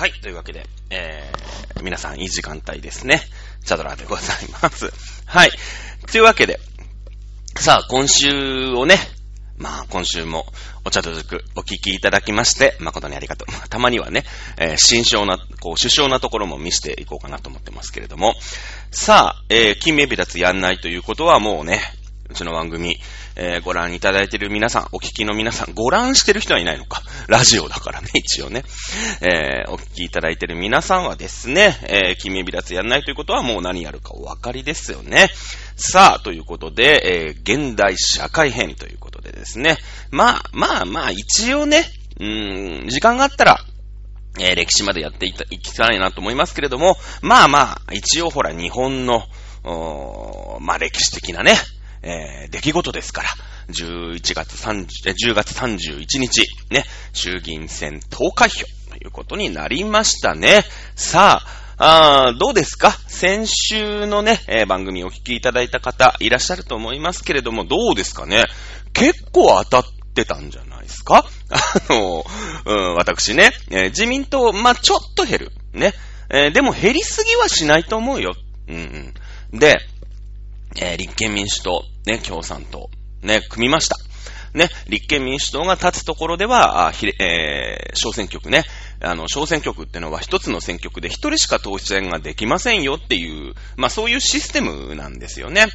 はい、というわけで、皆さんいい時間帯ですね。チャドラでございます。はい、というわけで、さあ今週をね、まあ今週もお茶と塾お聞きいただきまして誠にありがとう。たまにはね、新章なこう主章なところも見せていこうかなと思ってますけれども、さあ、金目びだつやんないということはもうね、うちの番組、ご覧いただいている皆さん、お聞きの皆さん、ご覧してる人はいないのか、ラジオだからね一応ね、お聞きいただいている皆さんはですね、金目びだつやんないということはもう何やるかお分かりですよね。さあということで、現代社会編ということでですね、まあ一応ね、時間があったら、歴史までやっていきたいなと思いますけれども、まあ一応ほら日本のまあ歴史的なね。出来事ですから、10月31日、ね、衆議院選投開票ということになりましたね。さあ、どうですか？先週のね、番組をお聞きいただいた方いらっしゃると思いますけれども、どうですかね？結構当たってたんじゃないですか？私ね、自民党、ちょっと減る。ね。でも減りすぎはしないと思うよ。うんうん。で、立憲民主党、ね、共産党、ね、組みました。ね、立憲民主党が立つところでは、小選挙区ね、小選挙区ってのは一つの選挙区で一人しか当選ができませんよっていう、そういうシステムなんですよね。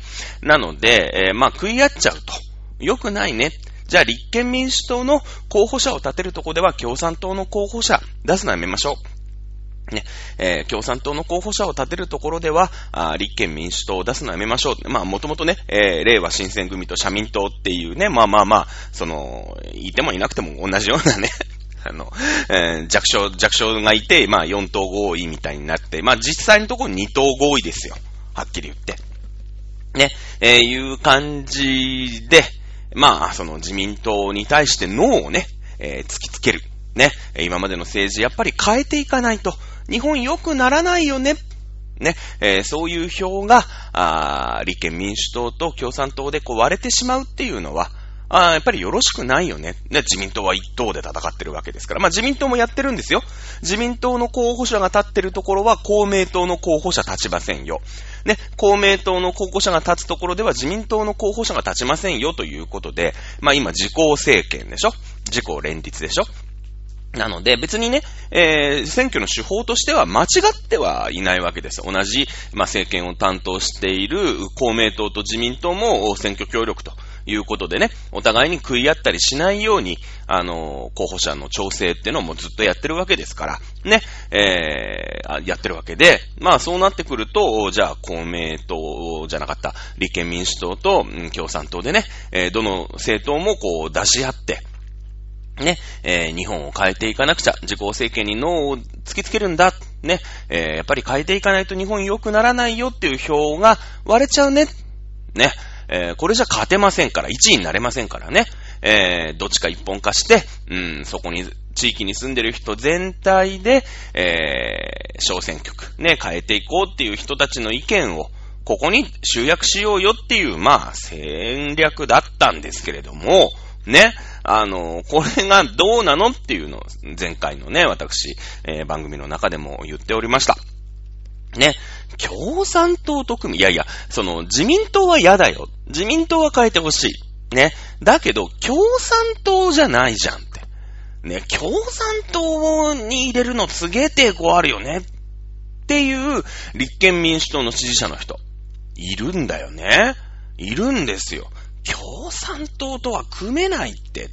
なので、食い合っちゃうと。良くないね。じゃあ立憲民主党の候補者を立てるところでは共産党の候補者出すのはやめましょう。ね、共産党の候補者を立てるところでは、立憲民主党を出すのはやめましょう。もともとね、令和新選組と社民党っていうね、その、いてもいなくても同じようなね、弱小がいて、4党合意みたいになって、実際のところ2党合意ですよ。はっきり言って。ね、いう感じで、その自民党に対してノーをね、突きつける。ね、今までの政治やっぱり変えていかないと。日本良くならないよね。ね、そういう票が、立憲民主党と共産党でこう割れてしまうっていうのは、やっぱりよろしくないよね。ね、自民党は一党で戦ってるわけですから。自民党もやってるんですよ。自民党の候補者が立ってるところは公明党の候補者立ちませんよ。ね、公明党の候補者が立つところでは自民党の候補者が立ちませんよということで、今自公政権でしょ。自公連立でしょ。なので別にね、選挙の手法としては間違ってはいないわけです。同じ、政権を担当している公明党と自民党も選挙協力ということでね、お互いに食い合ったりしないように、候補者の調整ってのもずっとやってるわけですから、ね、やってるわけで、そうなってくると、じゃあ公明党じゃなかった立憲民主党と共産党でね、どの政党もこう出し合って、ね、日本を変えていかなくちゃ、自公政権にノーを突きつけるんだ、ね、やっぱり変えていかないと日本良くならないよっていう票が割れちゃうね、ね、これじゃ勝てませんから、1位になれませんからね、どっちか一本化して、そこに、地域に住んでる人全体で、小選挙区、ね、変えていこうっていう人たちの意見を、ここに集約しようよっていう、戦略だったんですけれども、ね、これがどうなのっていうのを前回のね、私、番組の中でも言っておりました。ね、共産党と組む、その自民党は嫌だよ。自民党は変えてほしい。ね、だけど共産党じゃないじゃんって。ね、共産党に入れるのすげえ抵抗あるよねっていう立憲民主党の支持者の人、いるんだよね。いるんですよ。共産党とは組めないって。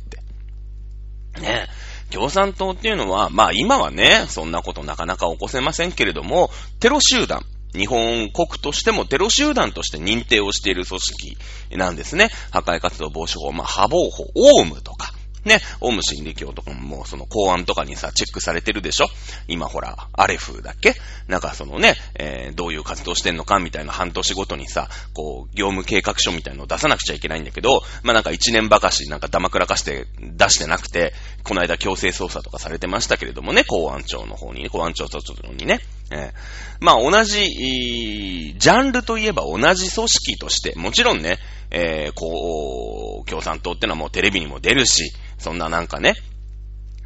ね。共産党っていうのは、今はね、そんなことなかなか起こせませんけれども、テロ集団。日本国としてもテロ集団として認定をしている組織なんですね。破壊活動防止法、破防法、オウムとか。ね、オウム真理教とかももうその公安とかにさ、チェックされてるでしょ？今ほら、アレフだっけ？なんかそのね、どういう活動してんのかみたいな半年ごとにさ、こう、業務計画書みたいなのを出さなくちゃいけないんだけど、一年ばかし、黙らかして出してなくて、この間強制捜査とかされてましたけれどもね、公安庁とにね、同じ、ジャンルといえば同じ組織として、もちろんね、共産党ってのはもうテレビにも出るし、そんななんかね、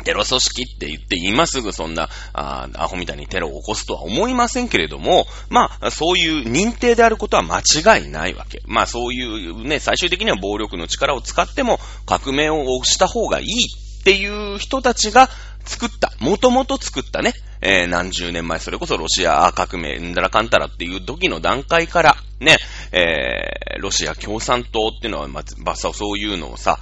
テロ組織って言って今すぐそんなアホみたいにテロを起こすとは思いませんけれども、まあそういう認定であることは間違いないわけ。まあそういうね、最終的には暴力の力を使っても革命をした方がいいっていう人たちが作った、もともと作ったね、何十年前、それこそロシア革命、んだらかんたらっていう時の段階からね、ロシア共産党っていうのは、まあ、そういうのをさ、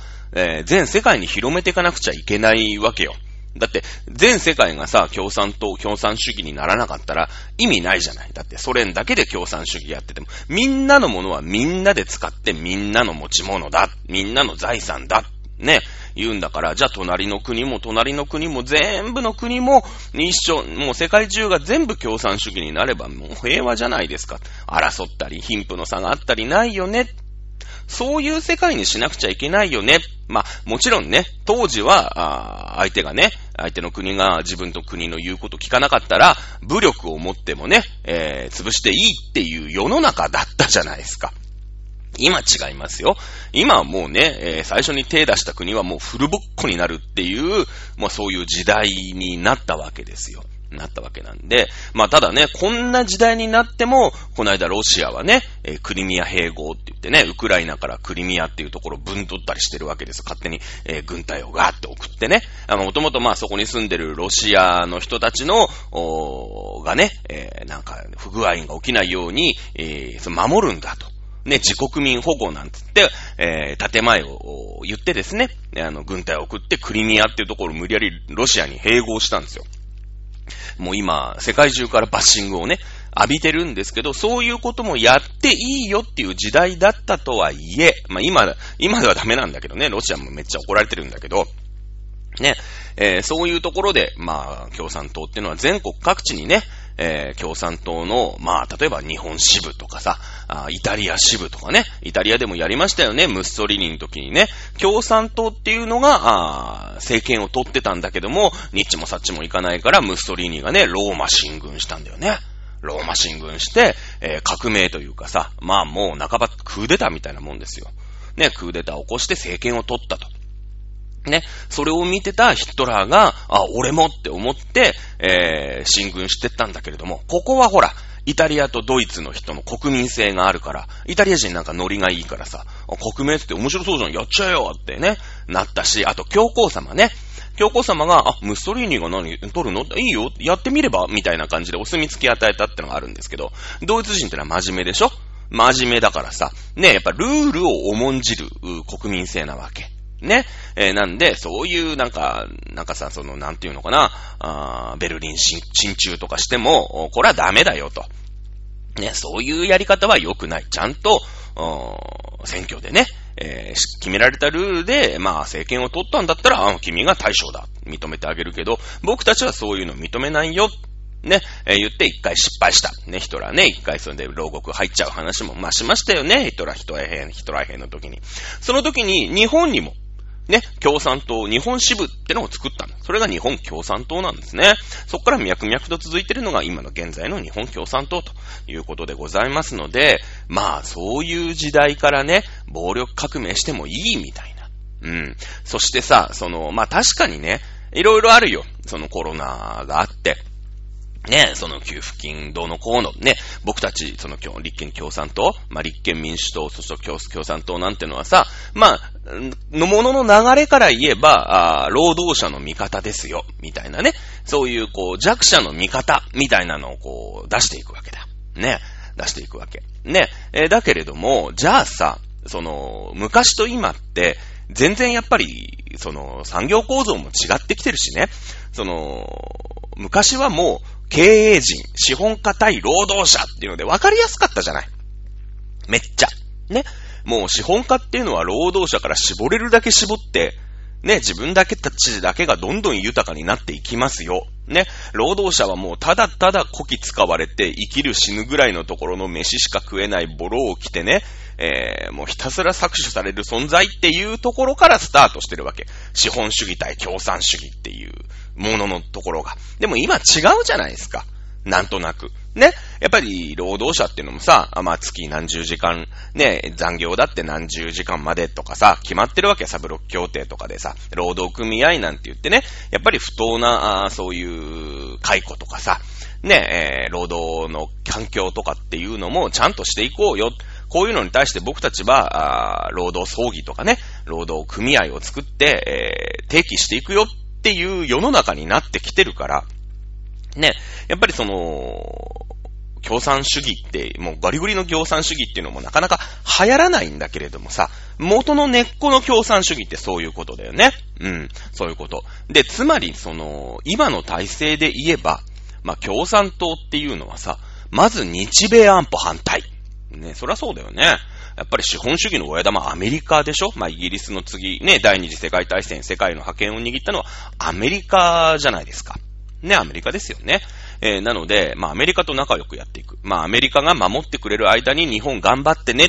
全世界に広めていかなくちゃいけないわけよ。だって全世界がさ、共産党、共産主義にならなかったら意味ないじゃない。だってソ連だけで共産主義やってても、みんなのものはみんなで使ってみんなの持ち物だ、みんなの財産だね、言うんだから、じゃあ隣の国も隣の国も全部の国も一緒、もう世界中が全部共産主義になればもう平和じゃないですか。争ったり、貧富の差があったりないよね。そういう世界にしなくちゃいけないよね。まあ、もちろんね、当時は、相手がね、相手の国が自分の国の言うこと聞かなかったら、武力を持ってもね、潰していいっていう世の中だったじゃないですか。今違いますよ。今はもうね、最初に手出した国はもう古ぼっこになるっていう、まあそういう時代になったわけですよ。なったわけなんで、まあただね、こんな時代になっても、この間ロシアはね、クリミア併合って言ってね、ウクライナからクリミアっていうところをぶん取ったりしてるわけです。勝手に、軍隊をガーって送ってね、もともとまあそこに住んでるロシアの人たちのがね、なんか不具合が起きないように、守るんだと。ね、自国民保護なんつって、建前を言ってですね、軍隊を送ってクリミアっていうところを無理やりロシアに併合したんですよ。もう今、世界中からバッシングをね、浴びてるんですけど、そういうこともやっていいよっていう時代だったとはいえ、まあ今ではダメなんだけどね、ロシアもめっちゃ怒られてるんだけど、ね、そういうところで、まあ、共産党っていうのは全国各地にね、共産党の、まあ、例えば日本支部とかさ、イタリア支部とかね、イタリアでもやりましたよね、ムッソリニの時にね、共産党っていうのが、政権を取ってたんだけども、ニッチもサッチもいかないから、ムッソリニがね、ローマ進軍したんだよね。ローマ進軍して、革命というかさ、まあもう半ばクーデターみたいなもんですよ。ね、クーデターを起こして政権を取ったと。ね、それを見てたヒトラーが、あ、俺もって思って、進軍してったんだけれども、ここはほら、イタリアとドイツの人の国民性があるから、イタリア人なんかノリがいいからさ、革命って面白そうじゃん、やっちゃえよってね、なったし、あと教皇様ね、教皇様が、あ、ムッソリーニが何取るの？いいよ、やってみればみたいな感じでお墨付き与えたってのがあるんですけど、ドイツ人ってのは真面目でしょ？真面目だからさ、ね、やっぱルールを重んじる国民性なわけ。ね、なんでそういうなんかさ、そのなんていうのかな、ベルリン進駐とかしてもこれはダメだよとね、そういうやり方は良くない。ちゃんと選挙でね、決められたルールでまあ政権を取ったんだったら、あ、君が大将だ、認めてあげるけど、僕たちはそういうの認めないよ。ね、言って一回失敗した。ね、ヒトラーね、一回それで牢獄入っちゃう話もまあしましたよね、ヒトラー兵の時に。その時に日本にもね、共産党、日本支部ってのを作ったの。それが日本共産党なんですね。そこから脈々と続いているのが今の現在の日本共産党ということでございますので、まあそういう時代からね、暴力革命してもいいみたいな。うん。そしてさ、その、まあ確かにね、いろいろあるよ。そのコロナがあって。ね、その給付金どうのこうのね、僕たちその立憲共産党、まあ、立憲民主党、そして共産党なんてのはさ、まあのものの流れから言えば、労働者の味方ですよみたいなね、そういうこう弱者の味方みたいなのをこう出していくわけだね、出していくわけね、だけれども、じゃあさ、その昔と今って全然やっぱりその産業構造も違ってきてるしね、その昔はもう経営人、資本家対労働者っていうので分かりやすかったじゃない。めっちゃ。ね。もう資本家っていうのは労働者から絞れるだけ絞って、ね、自分だけたちだけがどんどん豊かになっていきますよ。ね。労働者はもうただただこき使われて、生きる死ぬぐらいのところの飯しか食えないボロを着てね、もうひたすら搾取される存在っていうところからスタートしてるわけ。資本主義対共産主義っていうもののところが。でも今違うじゃないですか。なんとなく。ね、やっぱり労働者っていうのもさ、まあ月何十時間ね、残業だって何十時間までとかさ、決まってるわけさ、ブロック協定とかでさ、労働組合なんて言ってね、やっぱり不当なそういう解雇とかさ、ね、労働の環境とかっていうのもちゃんとしていこうよ。こういうのに対して僕たちは労働葬儀とかね、労働組合を作って、提起していくよっていう世の中になってきてるから、ね、やっぱりその共産主義ってもうガリガリの共産主義っていうのもなかなか流行らないんだけれどもさ、元の根っこの共産主義ってそういうことだよね。うん、そういうこと。で、つまりその今の体制で言えば、まあ共産党っていうのはさ、まず日米安保反対。ね、そりゃそうだよね。やっぱり資本主義の親玉アメリカでしょ。まあイギリスの次ね、第二次世界大戦、世界の覇権を握ったのはアメリカじゃないですか。ね、アメリカですよね。なので、まあアメリカと仲良くやっていく。まあアメリカが守ってくれる間に日本頑張ってねっ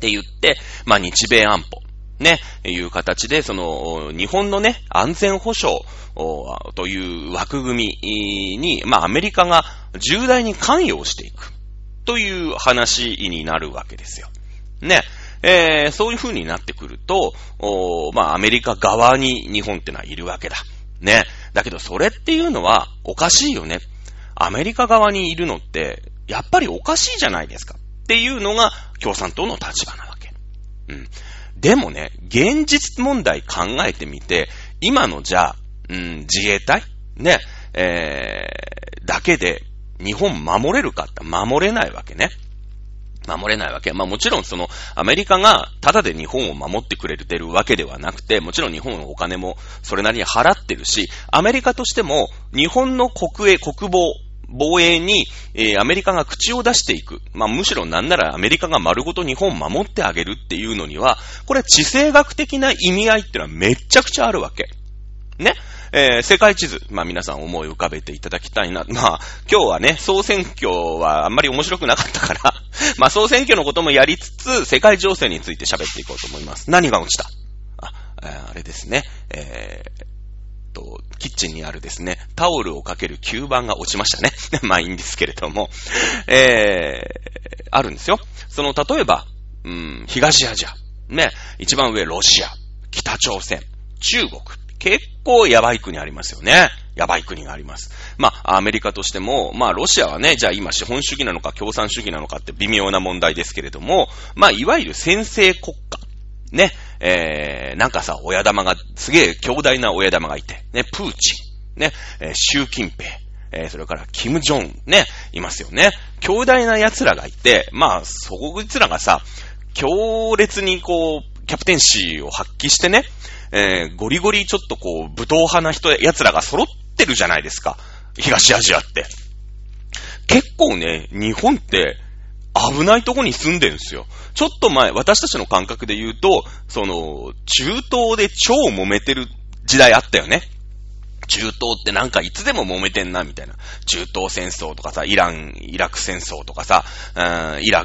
て言って、まあ日米安保ねいう形でその日本のね安全保障という枠組みにまあアメリカが重大に関与していくという話になるわけですよ。ね。そういう風になってくると、まあアメリカ側に日本ってのはいるわけだ。ね。だけどそれっていうのはおかしいよね。アメリカ側にいるのってやっぱりおかしいじゃないですかっていうのが共産党の立場なわけ。うん。でもね、現実問題考えてみて、今のじゃあ、自衛隊ね、だけで日本守れるかって守れないわけね。守れないわけ。まあもちろんそのアメリカがただで日本を守ってくれてるわけではなくて、もちろん日本のお金もそれなりに払ってるし、アメリカとしても日本の国営、国防、防衛に、アメリカが口を出していく。まあむしろなんならアメリカが丸ごと日本を守ってあげるっていうのには、これは地政学的な意味合いっていうのはめちゃくちゃあるわけ。ね。世界地図。まあ皆さん思い浮かべていただきたいな。まあ今日はね、総選挙はあんまり面白くなかったから、まあ総選挙のこともやりつつ、世界情勢について喋っていこうと思います。何が落ちた？あれですね。キッチンにあるですね、タオルをかける吸盤が落ちましたね。まあいいんですけれども。あるんですよ。その例えば、東アジア。ね、一番上ロシア、北朝鮮、中国。結構やばい国ありますよね。やばい国があります。まあ、アメリカとしても、まあ、ロシアはね、じゃあ今資本主義なのか共産主義なのかって微妙な問題ですけれども、まあ、いわゆる専制国家。ね、なんかさ、親玉が、すげえ強大な親玉がいて、ね、プーチン、ね、習近平、それからキム・ジョン、ね、いますよね。強大な奴らがいて、まあ、そこいつらがさ、強烈にこう、キャプテンシーを発揮してね、ゴリゴリちょっとこう武闘派な人奴らが揃ってるじゃないですか。東アジアって結構ね、日本って危ないとこに住んでるんですよ。ちょっと前、私たちの感覚で言うと、その中東で超揉めてる時代あったよね。中東ってなんかいつでも揉めてんなみたいな。中東戦争とかさ、イラク戦争とかさ、イラ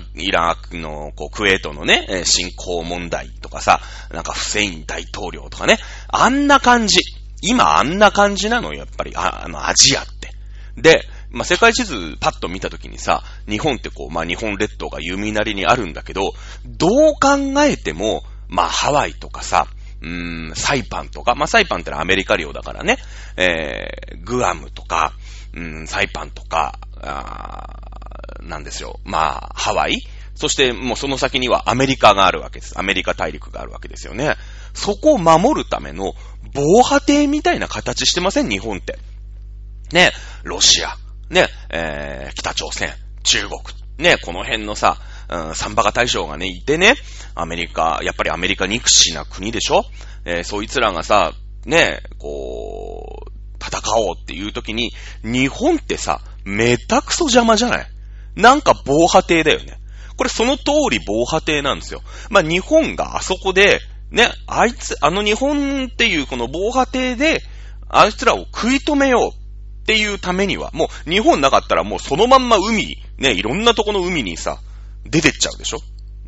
クのこうクウェートのね、侵攻問題とかさ、なんかフセイン大統領とかね、あんな感じ。今あんな感じなのよ、やっぱりアジアって。で、まあ、世界地図パッと見たときにさ、日本ってこう、まあ、日本列島が弓なりにあるんだけど、どう考えても、まあ、ハワイとかさ、サイパンとか、まあ、サイパンってのはアメリカ領だからね、グアムとか、サイパンとか、なんですよ。まあ、ハワイ。そしてもうその先にはアメリカがあるわけです。アメリカ大陸があるわけですよね。そこを守るための防波堤みたいな形してません？日本って。ね、ロシア、ね、北朝鮮、中国、ね、この辺のさ、サンバカ大将がね、いてね、アメリカ、やっぱりアメリカ憎しな国でしょ？そいつらがさ、ね、こう、戦おうっていう時に、日本ってさ、めたくそ邪魔じゃない？なんか防波堤だよね。これその通り防波堤なんですよ。まあ、日本があそこで、ね、日本っていうこの防波堤で、あいつらを食い止めよう。っていうためには、もう日本なかったらもうそのまんま海、ね、いろんなとこの海にさ、出てっちゃうでしょ？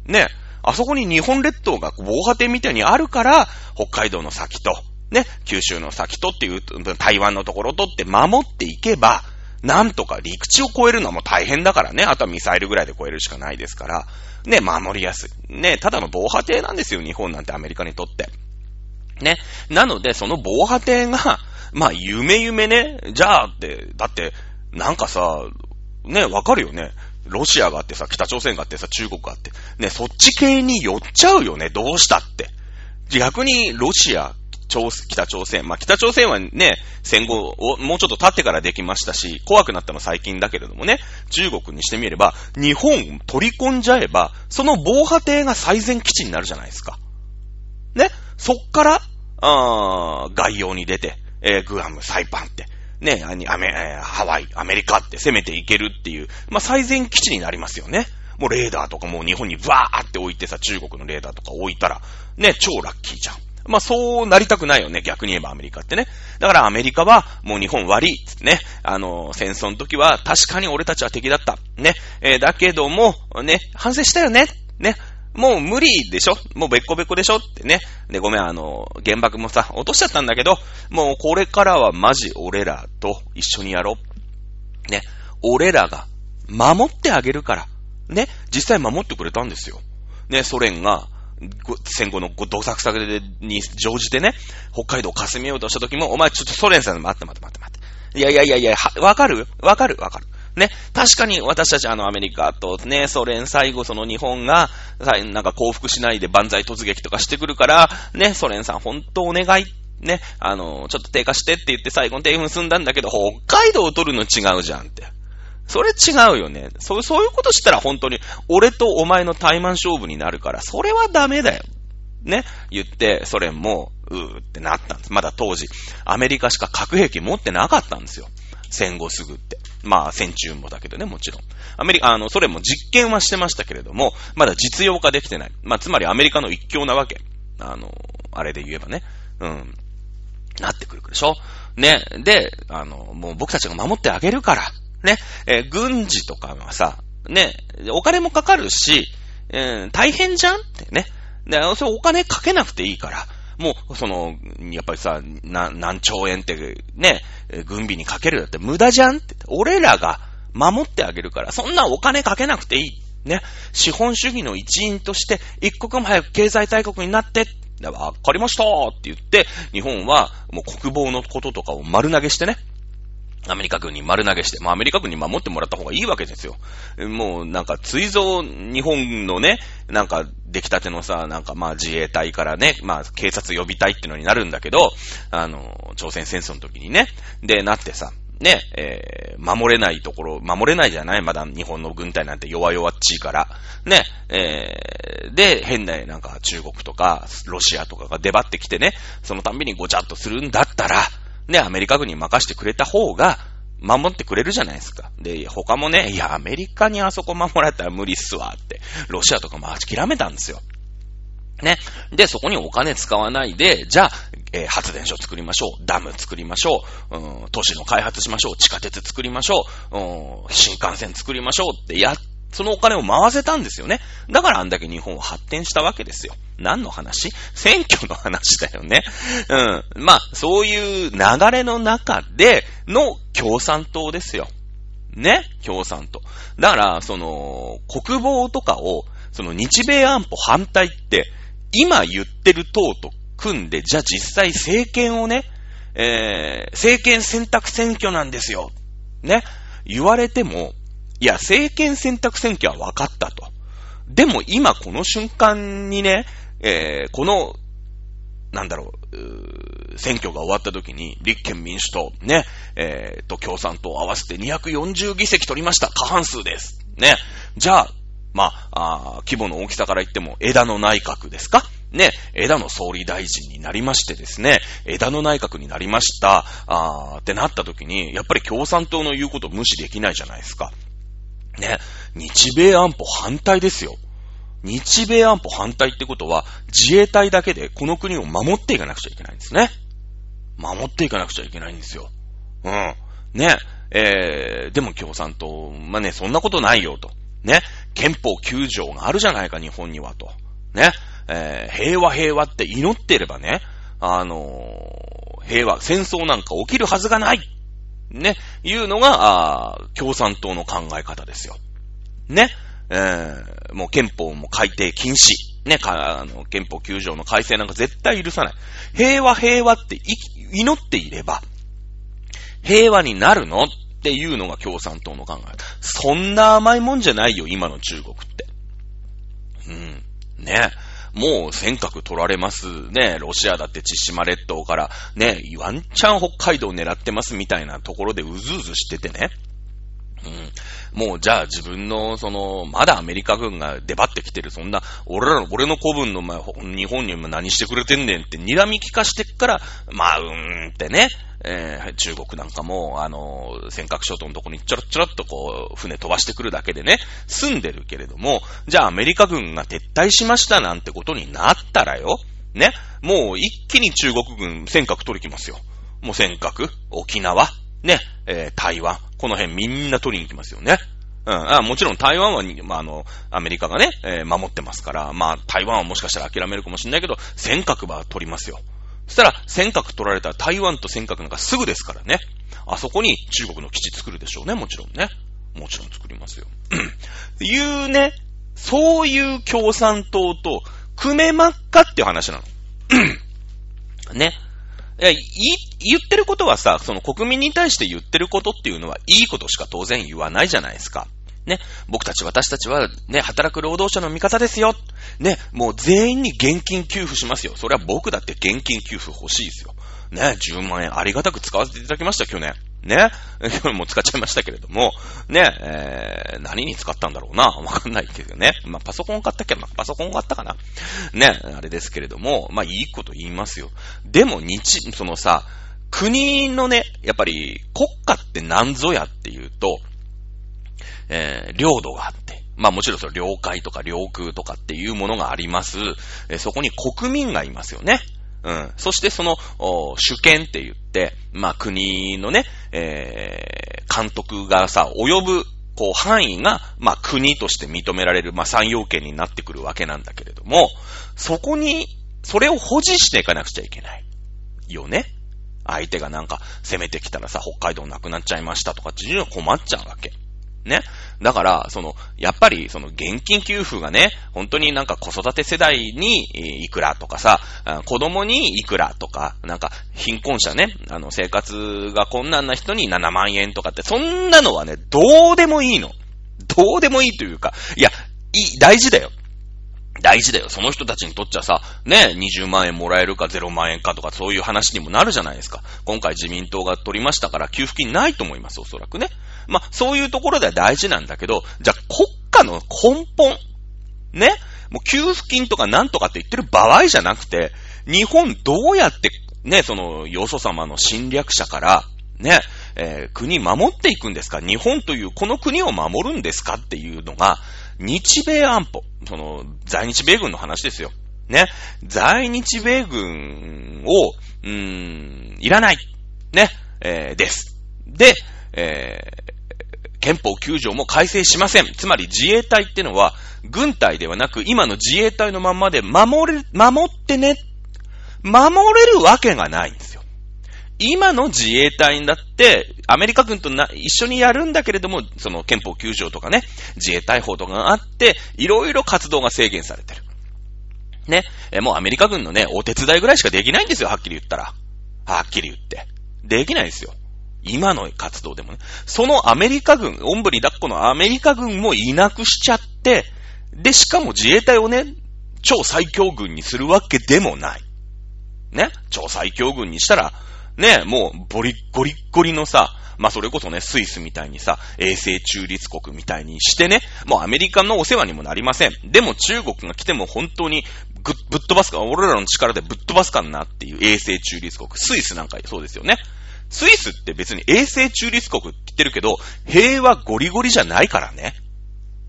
ね、あそこに日本列島が防波堤みたいにあるから、北海道の先と、ね、九州の先とっていう、台湾のところとって守っていけば、なんとか陸地を越えるのはもう大変だからね。あとはミサイルぐらいで越えるしかないですから。ね、守りやすい。ね、ただの防波堤なんですよ、日本なんてアメリカにとって。ね。なので、その防波堤が、まあ、夢ね、じゃあって、だって、なんかさ、ね、わかるよね。ロシアがあってさ、北朝鮮があってさ、中国があって。ね、そっち系に寄っちゃうよね、どうしたって。逆に、ロシア、北朝鮮。まあ、北朝鮮はね、戦後をもうちょっと経ってからできましたし、怖くなったのは最近だけれどもね、中国にしてみれば、日本を取り込んじゃえば、その防波堤が最善基地になるじゃないですか。ね、そっから、外洋に出て、グアム、サイパンって、ね、ハワイ、アメリカって攻めていけるっていう、まあ、最善基地になりますよね。もうレーダーとかもう日本にバーって置いてさ、中国のレーダーとか置いたら、ね、超ラッキーじゃん。まあ、そうなりたくないよね、逆に言えばアメリカってね。だからアメリカはもう日本悪いっつってね、戦争の時は確かに俺たちは敵だったね、だけどもね、反省したよね、ね、もう無理でしょ、もうべっこべっこでしょってね。で、ごめん、原爆もさ落としちゃったんだけど、もうこれからはマジ俺らと一緒にやろうね、俺らが守ってあげるからね。実際守ってくれたんですよね。ソ連が戦後のどさくさに乗じてね、北海道をかすめようとした時も、お前ちょっとソ連さん、待って。いや、わかる。ね、確かに私たちアメリカとね、ソ連、最後その日本が、なんか降伏しないで万歳突撃とかしてくるから、ね、ソ連さん本当お願い、ね、ちょっと低下してって言って最後の低分済んだんだけど、北海道を取るの違うじゃんって。それ違うよね。そういうことしたら本当に俺とお前の対マン勝負になるから、それはダメだよ。ね。言って、ソ連も、ってなったんです。まだ当時、アメリカしか核兵器持ってなかったんですよ。戦後すぐって。まあ、戦中もだけどね、もちろん。ソ連も実験はしてましたけれども、まだ実用化できてない。まあ、つまりアメリカの一強なわけ。あれで言えばね。うん。なってくるでしょ。ね。で、もう僕たちが守ってあげるから。ね、軍事とかはさ、ね、お金もかかるし、大変じゃんってね。で、それお金かけなくていいから、もう、やっぱりさ、何兆円ってね、軍備にかけるだって無駄じゃんって。俺らが守ってあげるから、そんなお金かけなくていい。ね、資本主義の一員として、一刻も早く経済大国になって、わかりましたって言って、日本はもう国防のこととかを丸投げしてね。アメリカ軍に丸投げして、まあアメリカ軍に守ってもらった方がいいわけですよ。もうなんか追贈、日本のね、なんか出来たてのさ、なんかまあ自衛隊からね、まあ警察呼びたいってのになるんだけど、朝鮮戦争の時にね、でなってさ、ね、守れないじゃない、まだ日本の軍隊なんて弱々っちいから、ね、で、変ななんか中国とかロシアとかが出張ってきてね、そのたんびにごちゃっとするんだったら、ね、アメリカ軍に任せてくれた方が守ってくれるじゃないですか。で、他もね、いや、アメリカにあそこ守られたら無理っすわって、ロシアとかも諦めたんですよ。ね。で、そこにお金使わないで、じゃあ、発電所作りましょう。ダム作りましょう。都市の開発しましょう。地下鉄作りましょう。新幹線作りましょうってそのお金を回せたんですよね。だからあんだけ日本は発展したわけですよ。何の話？選挙の話だよね。うん。まあ、そういう流れの中での共産党ですよ。ね？共産党。だから、国防とかを、日米安保反対って、今言ってる党と組んで、じゃあ実際政権をね、政権選択選挙なんですよ。ね？言われても、いや、政権選択選挙は分かったと。でも今この瞬間にね、選挙が終わった時に、立憲民主党、ね、共産党合わせて240議席取りました。過半数です。ね。じゃあ、まあ、規模の大きさから言っても、枝野内閣ですかね、枝野総理大臣になりましてですね、枝野内閣になりました、ってなった時に、やっぱり共産党の言うことを無視できないじゃないですか。ね、日米安保反対ですよ。日米安保反対ってことは、自衛隊だけでこの国を守っていかなくちゃいけないんですね。守っていかなくちゃいけないんですよ。うん。ね、でも共産党、まあ、ね、そんなことないよと。ね、憲法9条があるじゃないか、日本にはと。ね、平和って祈っていればね、戦争なんか起きるはずがない。ね、いうのが、共産党の考え方ですよ。ね、もう憲法も改定禁止。ね、憲法9条の改正なんか絶対許さない。平和平和って祈っていれば、平和になるのっていうのが共産党の考え。そんな甘いもんじゃないよ、今の中国って。うん。ね。もう尖閣取られますね。ロシアだって千島列島からね、ワンチャン北海道狙ってますみたいなところでうずうずしててね。うん。もうじゃあ自分のまだアメリカ軍が出張ってきてる、そんな、俺の子分の前、日本にも何してくれてんねんって睨み利かしてっから、まあ、ってね。中国なんかも、尖閣諸島のとこにちょろちょろっとこう、船飛ばしてくるだけでね、住んでるけれども、じゃあアメリカ軍が撤退しましたなんてことになったらよ、ね、もう一気に中国軍、尖閣取りきますよ。もう尖閣、沖縄、ね、台湾、この辺みんな取りに行きますよね。うん、もちろん台湾は、まあ、アメリカがね、守ってますから、まあ、台湾はもしかしたら諦めるかもしれないけど、尖閣は取りますよ。そしたら、尖閣取られたら台湾と尖閣なんかすぐですからね。あそこに中国の基地作るでしょうね、もちろんね。もちろん作りますよ。いうね、そういう共産党と組めまっかっていう話なの。ね。言ってることはさ、国民に対して言ってることっていうのは、いいことしか当然言わないじゃないですか。ね、私たちはね、働く労働者の味方ですよ。ね、もう全員に現金給付しますよ。それは僕だって現金給付欲しいですよ。ね、10万円ありがたく使わせていただきました、去年。ね、もう使っちゃいましたけれども、ね、何に使ったんだろうな、わかんないけどね。まあ、パソコン買ったかな。ね、あれですけれども、まあ、いいこと言いますよ。でも、国のね、やっぱり国家って何ぞやっていうと、領土があって、まあもちろん領海とか領空とかっていうものがあります。そこに国民がいますよね。うん。そして主権って言って、まあ国のね、監督がさ、及ぶこう範囲が、まあ国として認められる、まあ三要件になってくるわけなんだけれども、それを保持していかなくちゃいけない。よね。相手がなんか攻めてきたらさ、北海道なくなっちゃいましたとかっていうのは困っちゃうわけ。ね。だから、やっぱり、現金給付がね、本当になんか子育て世代にいくらとかさ、子供にいくらとか、なんか貧困者ね、生活が困難な人に7万円とかって、そんなのはね、どうでもいいの。どうでもいいというか、いや、大事だよ。大事だよ。その人たちにとっちゃさ、ね、20万円もらえるか0万円かとか、そういう話にもなるじゃないですか。今回自民党が取りましたから、給付金ないと思います、おそらくね。まあ、そういうところでは大事なんだけど、じゃあ国家の根本、ね、もう給付金とかなんとかって言ってる場合じゃなくて、日本どうやってね、よそ様の侵略者からね、国守っていくんですか、日本というこの国を守るんですかっていうのが、日米安保、在日米軍の話ですよ。ね、在日米軍を、いらない、ね、です。で、憲法9条も改正しません。つまり自衛隊ってのは軍隊ではなく今の自衛隊のままで守ってね。守れるわけがないんですよ。今の自衛隊だってアメリカ軍と一緒にやるんだけれども、憲法9条とかね、自衛隊法とかがあって、いろいろ活動が制限されてる。ね。もうアメリカ軍のね、お手伝いぐらいしかできないんですよ、はっきり言ったら。はっきり言って。できないですよ。今の活動でもね、そのアメリカ軍、おんぶに抱っこのアメリカ軍もいなくしちゃって、で、しかも自衛隊をね、超最強軍にするわけでもない。ね、超最強軍にしたら、ね、もうゴリッゴリのさ、まあ、それこそね、スイスみたいにさ、永世中立国みたいにしてね、もうアメリカのお世話にもなりません。でも中国が来ても本当にぶっ飛ばすか、俺らの力でぶっ飛ばすかなっていう永世中立国。スイスなんかそうですよね。スイスって別に永世中立国って言ってるけど、平和ゴリゴリじゃないからね。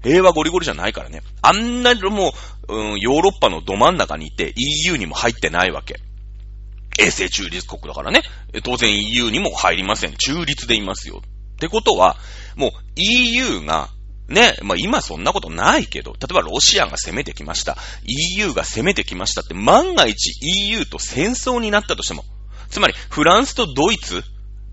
平和ゴリゴリじゃないからね。あんなもう、ヨーロッパのど真ん中にいて EU にも入ってないわけ。永世中立国だからね。当然 EU にも入りません。中立でいますよ。ってことは、もう EU が、ね、まあ今そんなことないけど、例えばロシアが攻めてきました。EU が攻めてきましたって、万が一 EU と戦争になったとしても、つまり、フランスとドイツ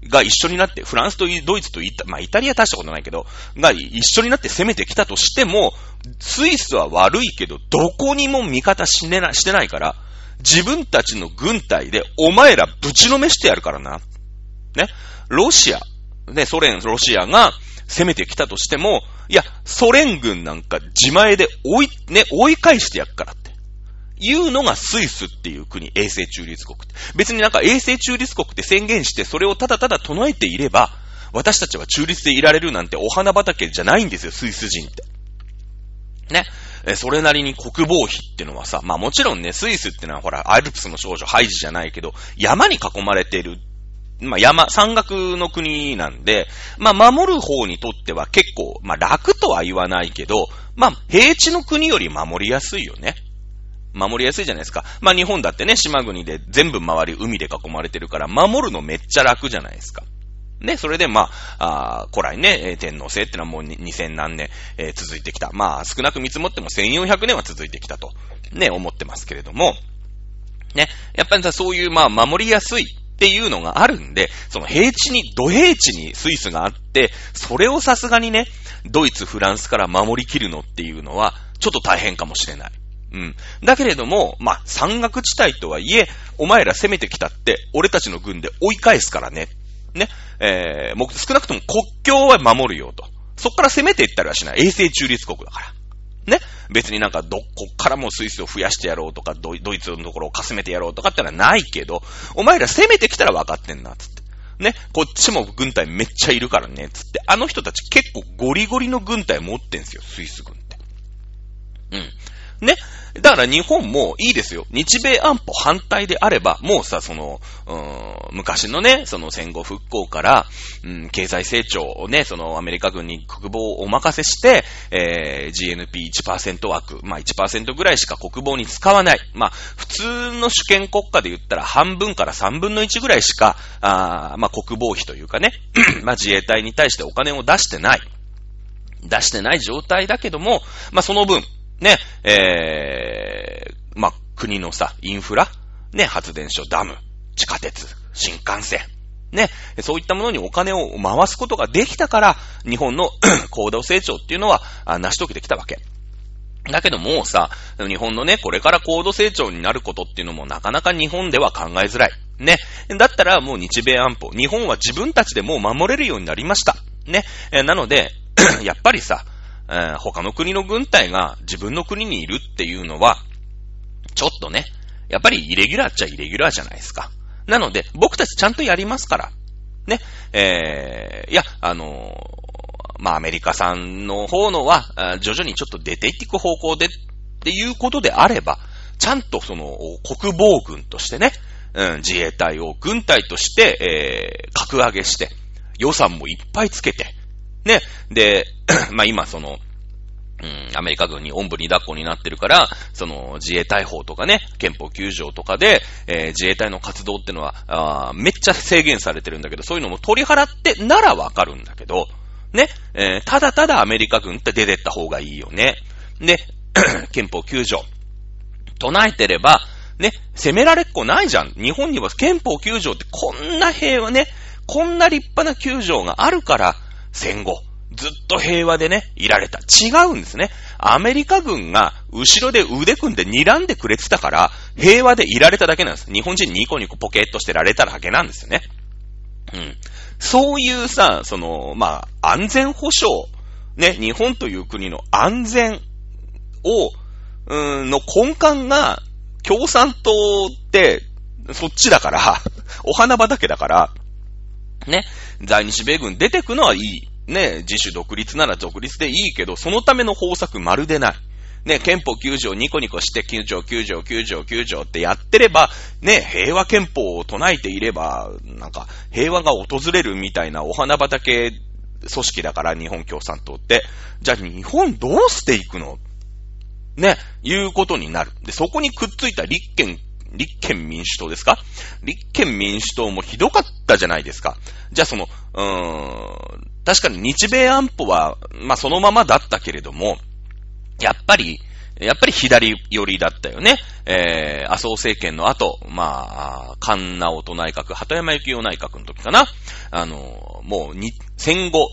が一緒になって、フランスとドイツとイタリア大したことないけど、が一緒になって攻めてきたとしても、スイスは悪いけど、どこにも味方してないから、自分たちの軍隊でお前らぶちのめしてやるからな。ね。ロシア、ね、ソ連、ロシアが攻めてきたとしても、いや、ソ連軍なんか自前で追い返してやっからって。いうのがスイスっていう国、永世中立国。別になんか永世中立国って宣言してそれをただただ唱えていれば、私たちは中立でいられるなんてお花畑じゃないんですよ、スイス人って。ね。それなりに国防費ってのはさ、まあもちろんね、スイスってのはほら、アルプスの少女ハイジじゃないけど、山に囲まれてる、まあ山、山岳の国なんで、まあ守る方にとっては結構、まあ楽とは言わないけど、まあ平地の国より守りやすいよね。守りやすいじゃないですか。まあ日本だってね、島国で全部周り海で囲まれてるから、守るのめっちゃ楽じゃないですか。ね、それでまあ、古来ね、天皇制ってのはもう2000何年、続いてきた。まあ少なく見積もっても1400年は続いてきたと、ね、思ってますけれども、ね、やっぱりさ、そういうまあ守りやすいっていうのがあるんで、その土平地にスイスがあって、それをさすがにね、ドイツ、フランスから守りきるのっていうのは、ちょっと大変かもしれない。うん。だけれども、まあ、山岳地帯とはいえ、お前ら攻めてきたって、俺たちの軍で追い返すからね。ね。もう少なくとも国境は守るよと。そっから攻めていったりはしない。永世中立国だから。ね。別になんかこっからもうスイスを増やしてやろうとか、ドイツのところをかすめてやろうとかってのはないけど、お前ら攻めてきたら分かってんな、つって。ね。こっちも軍隊めっちゃいるからね、つって。あの人たち結構ゴリゴリの軍隊持ってんすよ、スイス軍って。うん。ね。だから日本もいいですよ。日米安保反対であれば、もうさ、昔のね、その戦後復興から、経済成長をね、そのアメリカ軍に国防をお任せして、GNP1% 枠、まあ 1% ぐらいしか国防に使わない。まあ、普通の主権国家で言ったら半分から3分の1ぐらいしか、まあ国防費というかね、まあ自衛隊に対してお金を出してない状態だけども、まあその分、ね、まあ、国のさ、インフラ、ね、発電所、ダム、地下鉄、新幹線、ね、そういったものにお金を回すことができたから、日本の高度成長っていうのは、成し遂げてきたわけ。だけどもうさ、日本のね、これから高度成長になることっていうのもなかなか日本では考えづらい。ね。だったらもう日米安保、日本は自分たちでもう守れるようになりました。ね。なので、やっぱりさ、他の国の軍隊が自分の国にいるっていうのは、ちょっとね、やっぱりイレギュラーっちゃイレギュラーじゃないですか。なので、僕たちちゃんとやりますから。ね。まあ、アメリカさんの方のは、徐々にちょっと出ていっていく方向でっていうことであれば、ちゃんとその、国防軍としてね、自衛隊を軍隊として、格上げして、予算もいっぱいつけて、ね。で、まあ、今その、アメリカ軍におんぶに抱っこになってるから、その自衛隊法とかね、憲法9条とかで、自衛隊の活動ってのは、めっちゃ制限されてるんだけど、そういうのも取り払ってならわかるんだけど、ね、ただただアメリカ軍って出てった方がいいよね。で、憲法9条、唱えてれば、ね、攻められっこないじゃん。日本には憲法9条ってこんな平和ね、こんな立派な9条があるから、戦後、ずっと平和でね、いられた。違うんですね。アメリカ軍が後ろで腕組んで睨んでくれてたから、平和でいられただけなんです。日本人ニコニコポケッとしてられただけなんですよね。うん。そういうさ、その、まあ、安全保障、ね、日本という国の安全を、の根幹が、共産党って、そっちだから、お花畑だから、ね、在日米軍出てくのはいい。ね、自主独立なら独立でいいけど、そのための方策まるでない。ね、憲法9条ニコニコして9条9条9条9条ってやってれば、ね、平和憲法を唱えていれば、なんか、平和が訪れるみたいなお花畑組織だから、日本共産党って。じゃあ日本どうしていくの？ね、いうことになる。で、そこにくっついた立憲民主党ですか？立憲民主党もひどかったじゃないですか。じゃあその、確かに日米安保は、まあ、そのままだったけれども、やっぱり、やっぱり左寄りだったよね。麻生政権の後、まあ、菅直人内閣、鳩山幸夫内閣の時かな。もう戦後、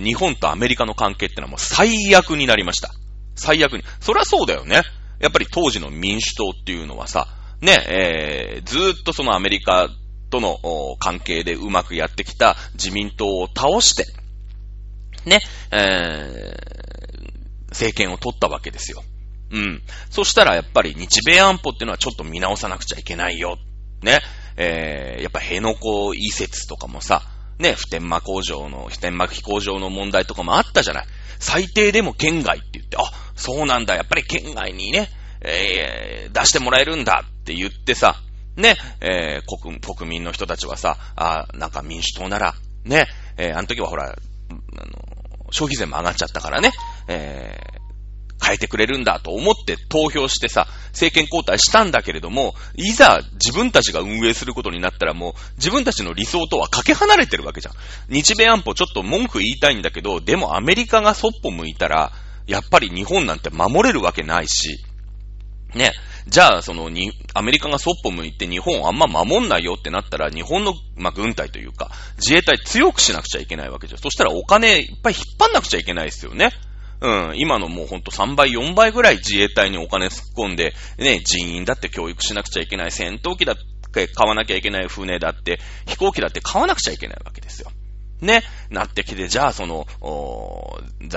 日本とアメリカの関係ってのはもう最悪になりました。最悪に。そりゃそうだよね。やっぱり当時の民主党っていうのはさ、ね、ずーっとそのアメリカとの関係でうまくやってきた自民党を倒して、ね、政権を取ったわけですよ。うん。そしたらやっぱり日米安保っていうのはちょっと見直さなくちゃいけないよ。ね。やっぱ辺野古移設とかもさ、ね、普天間飛行場の問題とかもあったじゃない。最低でも県外って言って、あ、そうなんだ、やっぱり県外にね、出してもらえるんだって言ってさ、ね、国民の人たちはさ、あ、なんか民主党なら、ね、あの時はほら、消費税も上がっちゃったからね、変えてくれるんだと思って投票してさ、政権交代したんだけれども、いざ自分たちが運営することになったらもう自分たちの理想とはかけ離れてるわけじゃん。日米安保ちょっと文句言いたいんだけど、でもアメリカがそっぽ向いたら、やっぱり日本なんて守れるわけないし、ね、じゃあアメリカがそっぽ向いて日本あんま守んないよってなったら、日本の、まあ、軍隊というか自衛隊強くしなくちゃいけないわけじゃん。そしたらお金いっぱい引っ張んなくちゃいけないですよね。うん、今のもうほんと3倍4倍ぐらい自衛隊にお金突っ込んで、ね、人員だって教育しなくちゃいけない、戦闘機だって買わなきゃいけない、船だって飛行機だって買わなくちゃいけないわけですよ。ね、なってきて、じゃあ在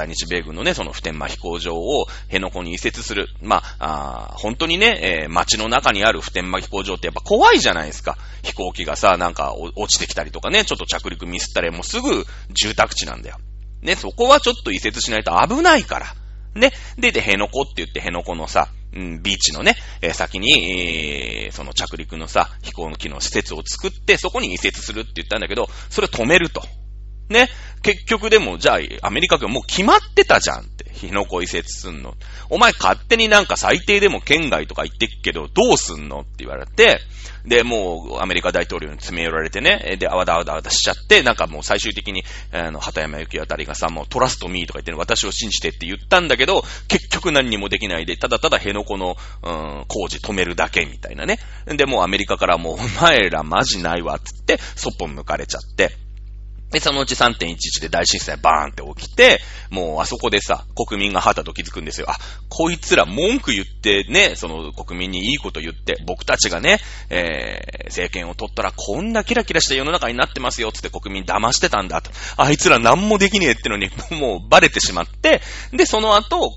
日米軍のね、その普天間飛行場を辺野古に移設する。まあ、本当にね、街の中にある普天間飛行場ってやっぱ怖いじゃないですか。飛行機がさ、なんか落ちてきたりとかね、ちょっと着陸ミスったり、もうすぐ住宅地なんだよ。ね、そこはちょっと移設しないと危ないから。ね、で、辺野古って言って、辺野古のさ、ビーチのね、先に、その着陸のさ、飛行機の施設を作って、そこに移設するって言ったんだけど、それ止めると。ね、結局でも、じゃあ、アメリカ軍もう決まってたじゃんって、辺野古移設すんの。お前勝手になんか最低でも県外とか言ってっけど、どうすんのって言われて、で、もうアメリカ大統領に詰め寄られてね、で、あわだわだわだしちゃって、なんかもう最終的に、畑山幸夫あたりがさ、もうトラストミーとか言って、私を信じてって言ったんだけど、結局何にもできないで、ただただ辺野古の、工事止めるだけみたいなね。で、もうアメリカからもう、お前らマジないわ、つって、そっぽ向かれちゃって。で、そのうち 3.11 で大震災バーンって起きて、もうあそこでさ、国民がはたと気づくんですよ。あ、こいつら文句言ってね、その国民にいいこと言って、僕たちがね、政権を取ったらこんなキラキラした世の中になってますよ、つって国民騙してたんだと。あいつら何もできねえってのに、もうバレてしまって、で、その後、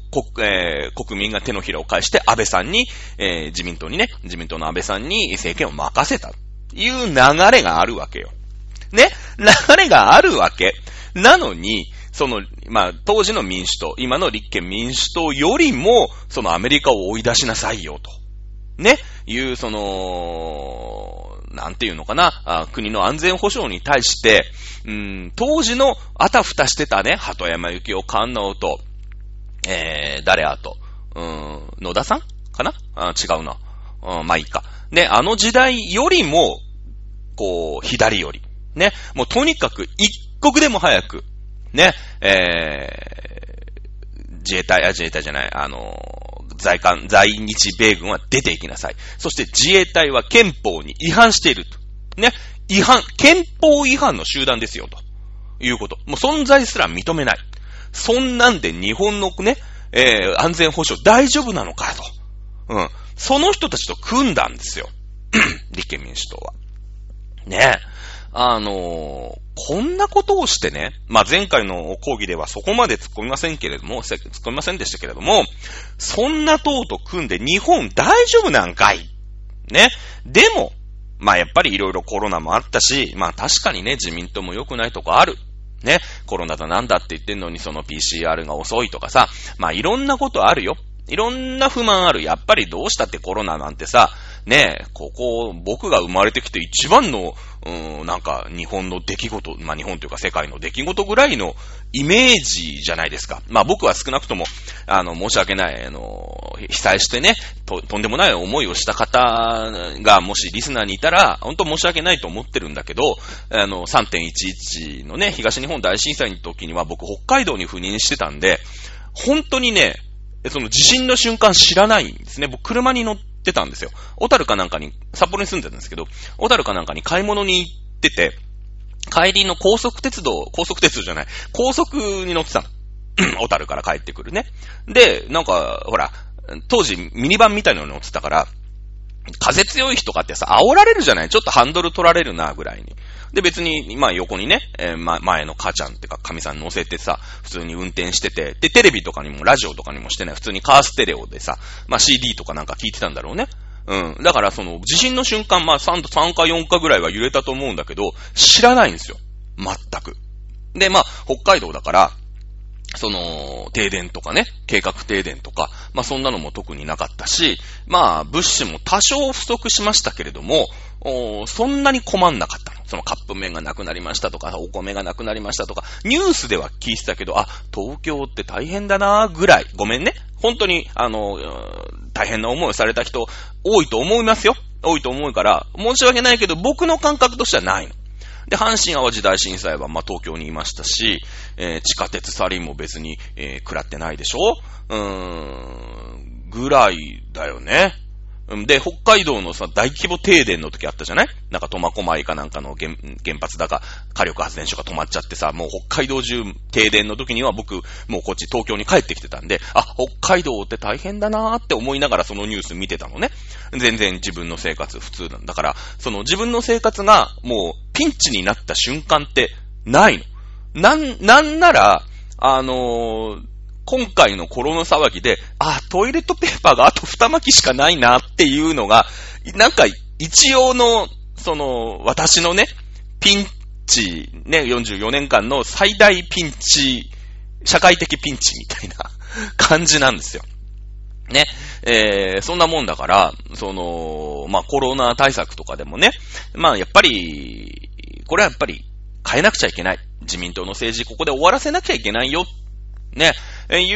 国民が手のひらを返して、安倍さんに、自民党の安倍さんに政権を任せた、いう流れがあるわけよ。ね、流れがあるわけ。なのに、まあ、当時の民主党、今の立憲民主党よりも、アメリカを追い出しなさいよ、と。ね、いう、なんていうのかな、国の安全保障に対して、当時のあたふたしてたね、鳩山幸夫、菅直人、誰あと、野田さんかな？違うな。まあいいか。ね、あの時代よりも、こう、左寄り。ね、もうとにかく一刻でも早く、ね、在日米軍は出ていきなさい。そして自衛隊は憲法に違反していると。ね、憲法違反の集団ですよ、ということ。もう存在すら認めない。そんなんで日本のね、安全保障大丈夫なのかと。うん。その人たちと組んだんですよ。立憲民主党は。ね。こんなことをしてね、まあ、前回の講義ではそこまで突っ込みませんでしたけれども、そんな党と組んで日本大丈夫なんかい？ね。でも、まあ、やっぱりいろいろコロナもあったし、まあ、確かにね、自民党も良くないとこある。ね。コロナだなんだって言ってんのにその PCR が遅いとかさ、まあ、いろんなことあるよ。いろんな不満ある。やっぱりどうしたってコロナなんてさ、ねえ、僕が生まれてきて一番の、なんか日本の出来事、まあ、日本というか世界の出来事ぐらいのイメージじゃないですか。まあ、僕は少なくとも、申し訳ない、被災してね、とんでもない思いをした方がもしリスナーにいたら、本当申し訳ないと思ってるんだけど、3.11 のね、東日本大震災の時には僕北海道に赴任してたんで、本当にね、その地震の瞬間知らないんですね。僕車に乗ってたんですよ。小樽かなんかに、札幌に住んでたんですけど、小樽かなんかに買い物に行ってて、帰りの高速に乗ってたの。小樽から帰ってくるね。で、なんか、ほら、当時ミニバンみたいなのに乗ってたから、風強い日とかってさ、煽られるじゃない？ちょっとハンドル取られるな、ぐらいに。で、別に、まあ横にね、前の母ちゃんってか、神さん乗せてさ、普通に運転してて、で、テレビとかにもラジオとかにもしてない、普通にカーステレオでさ、まあ CD とかなんか聞いてたんだろうね。うん。だからその、地震の瞬間、まあ3か4かぐらいは揺れたと思うんだけど、知らないんですよ。全く。で、まあ、北海道だから、その、停電とかね、計画停電とか、まあそんなのも特になかったし、まあ物資も多少不足しましたけれども、そんなに困んなかったの。そのカップ麺がなくなりましたとか、お米がなくなりましたとか、ニュースでは聞いてたけど、あ、東京って大変だなぐらい、ごめんね。本当に、大変な思いをされた人、多いと思いますよ。多いと思うから、申し訳ないけど、僕の感覚としてはないの。で、阪神淡路大震災は、まあ、東京にいましたし、地下鉄サリンも別に、食らってないでしょ？ぐらいだよね。で、北海道のさ、大規模停電の時あったじゃない？なんか苫小牧かなんかの原発だか、火力発電所が止まっちゃってさ、もう北海道中停電の時には僕、もうこっち東京に帰ってきてたんで、あ、北海道って大変だなーって思いながらそのニュース見てたのね。全然自分の生活普通なんだから、その自分の生活がもうピンチになった瞬間ってないの。なんなら、今回のコロナ騒ぎで、あ、トイレットペーパーがあと二巻きしかないなっていうのが、なんか一応の、その、私のね、ピンチ、ね、44年間の最大ピンチ、社会的ピンチみたいな感じなんですよ。ね、そんなもんだから、その、まあ、コロナ対策とかでもね、まあ、やっぱり、これはやっぱり変えなくちゃいけない。自民党の政治、ここで終わらせなきゃいけないよ。ね、い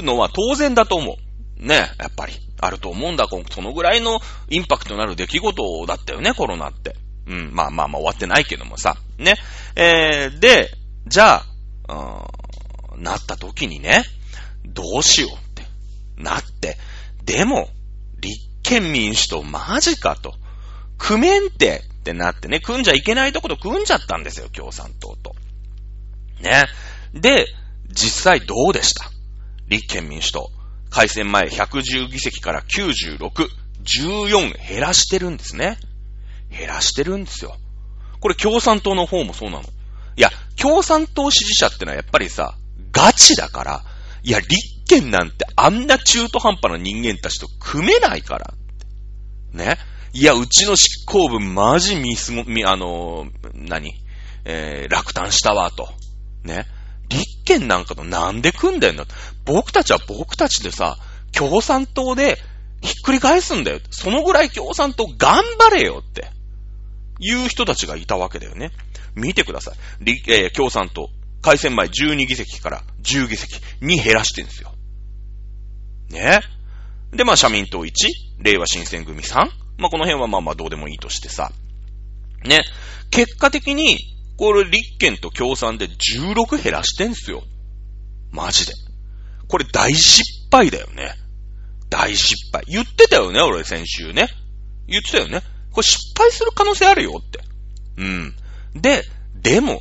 うのは当然だと思う。ね、やっぱりあると思うんだ。そのぐらいのインパクトのある出来事だったよね、コロナって。うん、まあ終わってないけどもさ。ね、で、じゃあ、なった時にね、どうしようってなって、でも立憲民主党マジかと、組めんてってなってね、組んじゃいけないとこと組んじゃったんですよ、共産党と。ね、で。実際どうでした？立憲民主党。改選前110議席から96、14減らしてるんですね。減らしてるんですよ。これ共産党の方もそうなの。いや、共産党支持者ってのはやっぱりさ、ガチだから、いや、立憲なんてあんな中途半端な人間たちと組めないから。ね。いや、うちの執行部マジ落胆したわ、と。ね。立憲なんかとなんで組んでんだ。僕たちでさ、共産党でひっくり返すんだよ。そのぐらい共産党頑張れよっていう人たちがいたわけだよね。見てください。共産党改選前12議席から10議席に減らしてるんですよ。ね。で、まあ社民党1、令和新選組3、まあこの辺はまあどうでもいいとしてさ。ね。結果的にこれ立憲と共産で16減らしてんすよ。マジで。これ大失敗だよね。大失敗。言ってたよね、俺先週ね。言ってたよね。これ失敗する可能性あるよって。うん。でも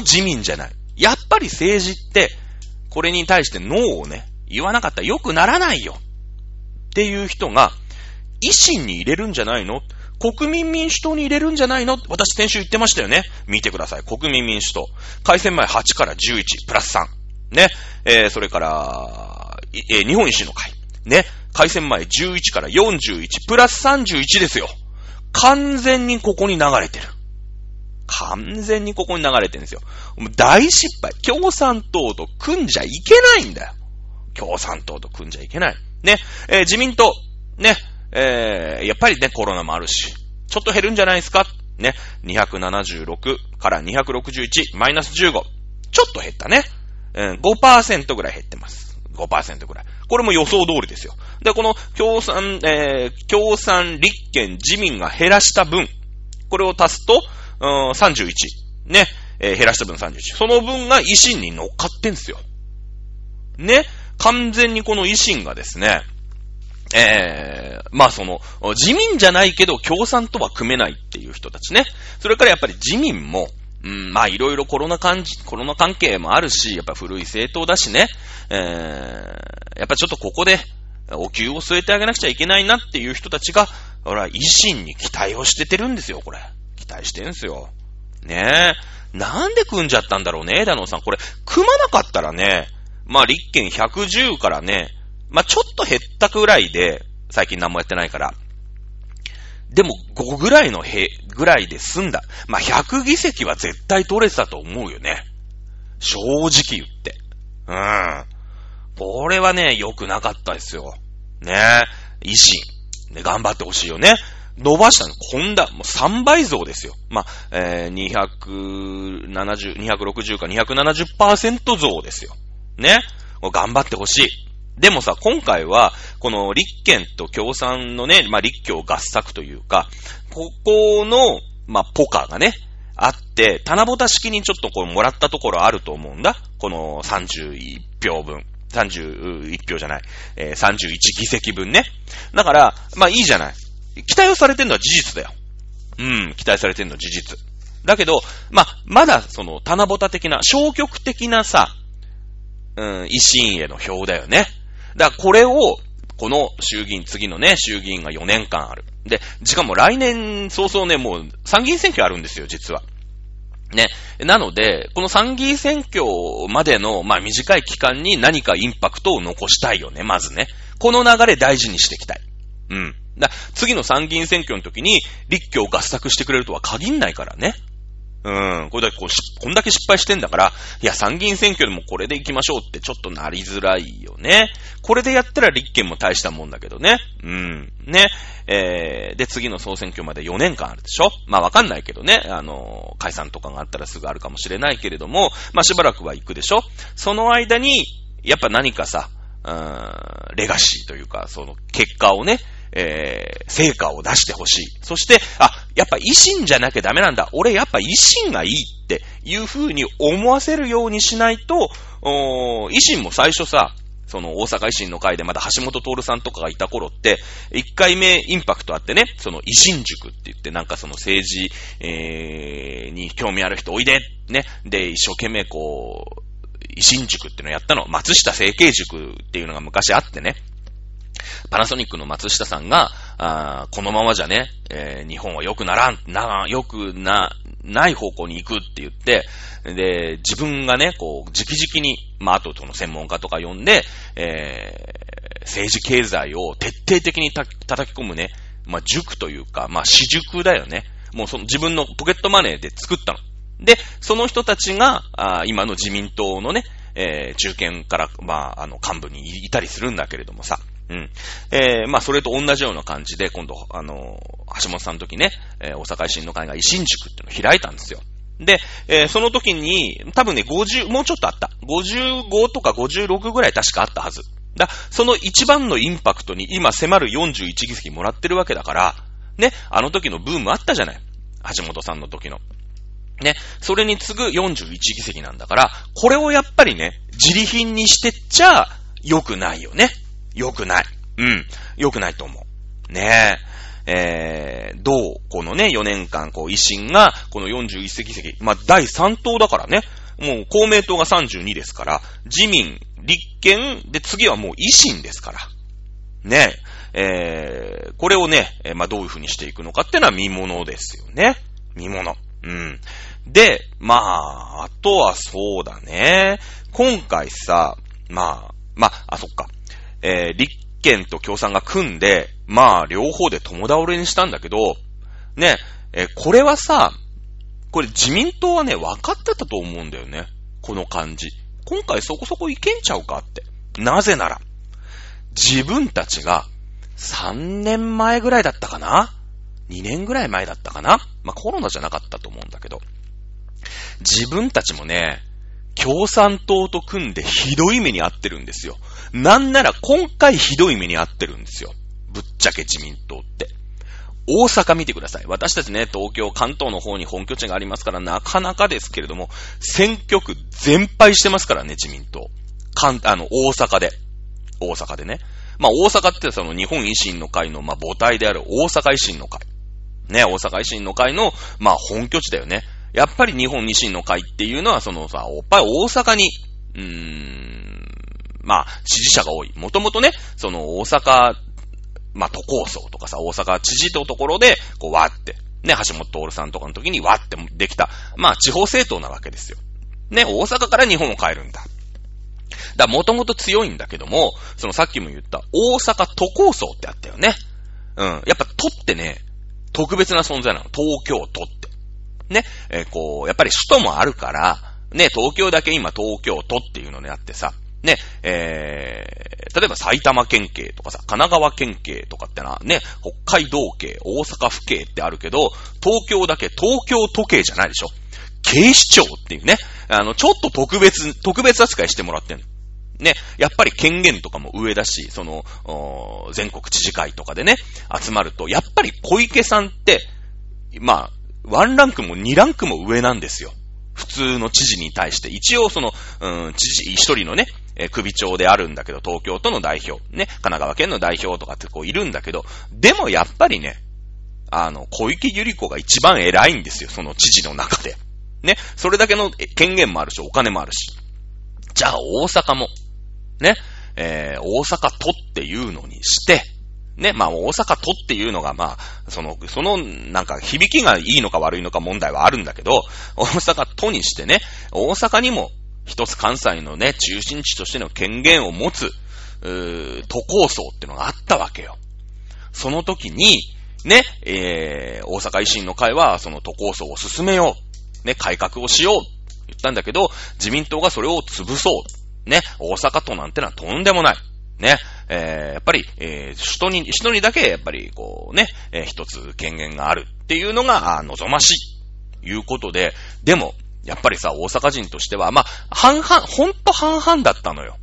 自民じゃない。やっぱり政治って、これに対してノーをね、言わなかったら良くならないよ。っていう人が、維新に入れるんじゃないの？国民民主党に入れるんじゃないの？私先週言ってましたよね。見てください。国民民主党改選前8から11プラス3ね、それから、日本維新の会ね、改選前11から41プラス31ですよ。完全にここに流れてる。完全にここに流れてるんですよ。もう大失敗。共産党と組んじゃいけないんだよ。共産党と組んじゃいけないね、自民党ね。やっぱりね、コロナもあるし、ちょっと減るんじゃないですかね。276から261、マイナス15。ちょっと減ったね。5% ぐらい減ってます。5% ぐらい。これも予想通りですよ。で、この共産、立憲、自民が減らした分、これを足すと、31。ね、減らした分31。その分が維新に乗っかってんすよ。ね。完全にこの維新がですね、まあその、自民じゃないけど共産とは組めないっていう人たちね。それからやっぱり自民も、まあいろいろコロナ関係もあるし、やっぱ古い政党だしね、やっぱちょっとここでお灸を据えてあげなくちゃいけないなっていう人たちが、ほら、維新に期待をしててるんですよ、これ。期待してるんですよ。ねえ。なんで組んじゃったんだろうね、枝野さん。これ、組まなかったらね、まあ立憲110からね、まあちょっと減ったくらいで、最近何もやってないから。でも5ぐらいのぐらいで済んだ。まあ100議席は絶対取れてたと思うよね。正直言って。これはね、良くなかったですよ。ねえ、維新。ね、頑張ってほしいよね。伸ばしたの、こんだ、もう3倍増ですよ。まあ、260か 270% 増ですよ。ね。頑張ってほしい。でもさ、今回は、この立憲と共産のね、まあ、立教合作というか、ここの、まあ、ポカがね、あって、棚ぼた式にちょっとこう、もらったところあると思うんだ。この31票分。31票じゃない。31議席分ね。だから、まあ、いいじゃない。期待をされてるのは事実だよ。期待されてるのは事実。だけど、まあ、まだ、その、棚ぼた的な、消極的なさ、維新への票だよね。だからこれを、この衆議院、次のね、衆議院が4年間ある。で、しかも来年早々ね、もう参議院選挙あるんですよ、実は。ね。なので、この参議院選挙までの、まあ短い期間に何かインパクトを残したいよね、まずね。この流れ大事にしていきたい。だから次の参議院選挙の時に、立教合作してくれるとは限んないからね。こんだけ失敗してんだから、いや、参議院選挙でもこれで行きましょうってちょっとなりづらいよね。これでやったら立憲も大したもんだけどね。ね。で、次の総選挙まで4年間あるでしょ。まあ、わかんないけどね。解散とかがあったらすぐあるかもしれないけれども、まあ、しばらくは行くでしょ。その間に、やっぱ何かさ、レガシーというか、その結果をね、成果を出してほしい。そして、あ、やっぱ維新じゃなきゃダメなんだ。俺やっぱ維新がいいっていう風に思わせるようにしないと、維新も最初さ、その大阪維新の会でまだ橋本徹さんとかがいた頃って、1回目インパクトあってね、その維新塾って言ってなんかその政治、に興味ある人おいで、ね。で、一生懸命こう、維新塾っていうのをやったの。松下政経塾っていうのが昔あってね。パナソニックの松下さんが、このままじゃね、日本は良くない方向に行くって言って、で、自分がね、こう、直々に、まあ、あとその専門家とか呼んで、政治経済を徹底的に叩き込むね、まあ、塾というか、まあ、私塾だよね。もうその自分のポケットマネーで作ったの。で、その人たちが、今の自民党のね、中堅から、まあ、幹部にいたりするんだけれどもさ、まあ、それと同じような感じで、今度、橋本さんの時ね、大阪維新の会が維新塾っていうのを開いたんですよ。で、その時に、多分ね、50、もうちょっとあった。55とか56ぐらい確かあったはず。その一番のインパクトに今迫る41議席もらってるわけだから、ね、あの時のブームあったじゃない。橋本さんの時の。ね、それに次ぐ41議席なんだから、これをやっぱりね、自利品にしてっちゃ、良くないよね。良くない。良くないと思う。ねえ。どうこのね、4年間、こう、維新が、この41議席、まあ、第3党だからね。もう、公明党が32ですから、自民、立憲、で、次はもう維新ですから。ねえ。これをね、まあ、どういうふうにしていくのかっていうのは見物ですよね。見物。で、まあ、あとはそうだね。今回さ、そっか。立憲と共産が組んで、まあ、両方で共倒れにしたんだけど、ね、これはさ、これ自民党はね、分かってたと思うんだよね。この感じ。今回そこそこいけんちゃうかって。なぜなら、自分たちが3年前ぐらいだったかな ?2 年ぐらい前だったかなまあ、コロナじゃなかったと思うんだけど。自分たちもね、共産党と組んでひどい目に遭ってるんですよ。なんなら今回ひどい目に遭ってるんですよ。ぶっちゃけ自民党って。大阪見てください。私たちね、東京、関東の方に本拠地がありますから、なかなかですけれども、選挙区全敗してますからね、自民党。大阪で。大阪でね。まあ大阪ってその日本維新の会のまあ母体である大阪維新の会。ね、大阪維新の会のまあ本拠地だよね。やっぱり日本維新の会っていうのはそのさ、おっぱい大阪に、まあ支持者が多い。もともとね、その大阪、まあ都構想とかさ、大阪知事というところで、こうわって、ね、橋本徹さんとかの時にわってできた、まあ地方政党なわけですよ。ね、大阪から日本を変えるんだ。だ、もともと強いんだけども、そのさっきも言った大阪都構想ってあったよね。うん。やっぱ都ってね、特別な存在なの。東京都って。ね。こう、やっぱり首都もあるから、ね、東京だけ今東京都っていうのであってさ、ね、例えば埼玉県警とかさ、神奈川県警とかってな、ね、北海道警、大阪府警ってあるけど、東京だけ東京都警じゃないでしょ。警視庁っていうね、ちょっと特別扱いしてもらってんの。ね、やっぱり権限とかも上だし、その、全国知事会とかでね、集まると、やっぱり小池さんって、まあ、1ランクも2ランクも上なんですよ。普通の知事に対して。一応その、知事一人のね、首長であるんだけど、東京都の代表、ね、神奈川県の代表とかってこういるんだけど、でもやっぱりね、小池百合子が一番偉いんですよ、その知事の中で。ね、それだけの権限もあるし、お金もあるし。じゃあ、大阪も、ね、大阪都っていうのにして、ね、まあ、大阪都っていうのが、まあ、その、なんか、響きがいいのか悪いのか問題はあるんだけど、大阪都にしてね、大阪にも、一つ関西のね、中心地としての権限を持つ、都構想っていうのがあったわけよ。その時に、ね、大阪維新の会は、その都構想を進めよう。ね、改革をしようって言ったんだけど、自民党がそれを潰そう。ね、大阪都なんてのはとんでもない。ね、やっぱり、首都にだけやっぱりこうね、一つ権限があるっていうのが望ましい。いうことで、でも、やっぱりさ、大阪人としては、まあ、半々、ほんと半々だったのよ。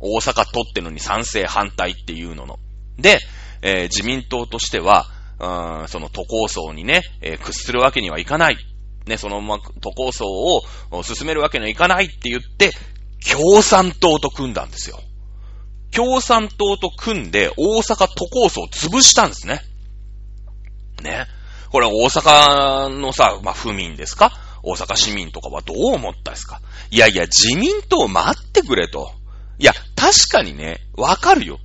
大阪都ってのに賛成反対っていうのの。で、自民党としては、その都構想にね、屈するわけにはいかない。ね、その都構想を進めるわけにはいかないって言って、共産党と組んだんですよ。共産党と組んで大阪都構想を潰したんですね。ね。これは大阪のさ、まあ、府民ですか？大阪市民とかはどう思ったですか？いやいや、自民党待ってくれと。いや、確かにね、わかるよ。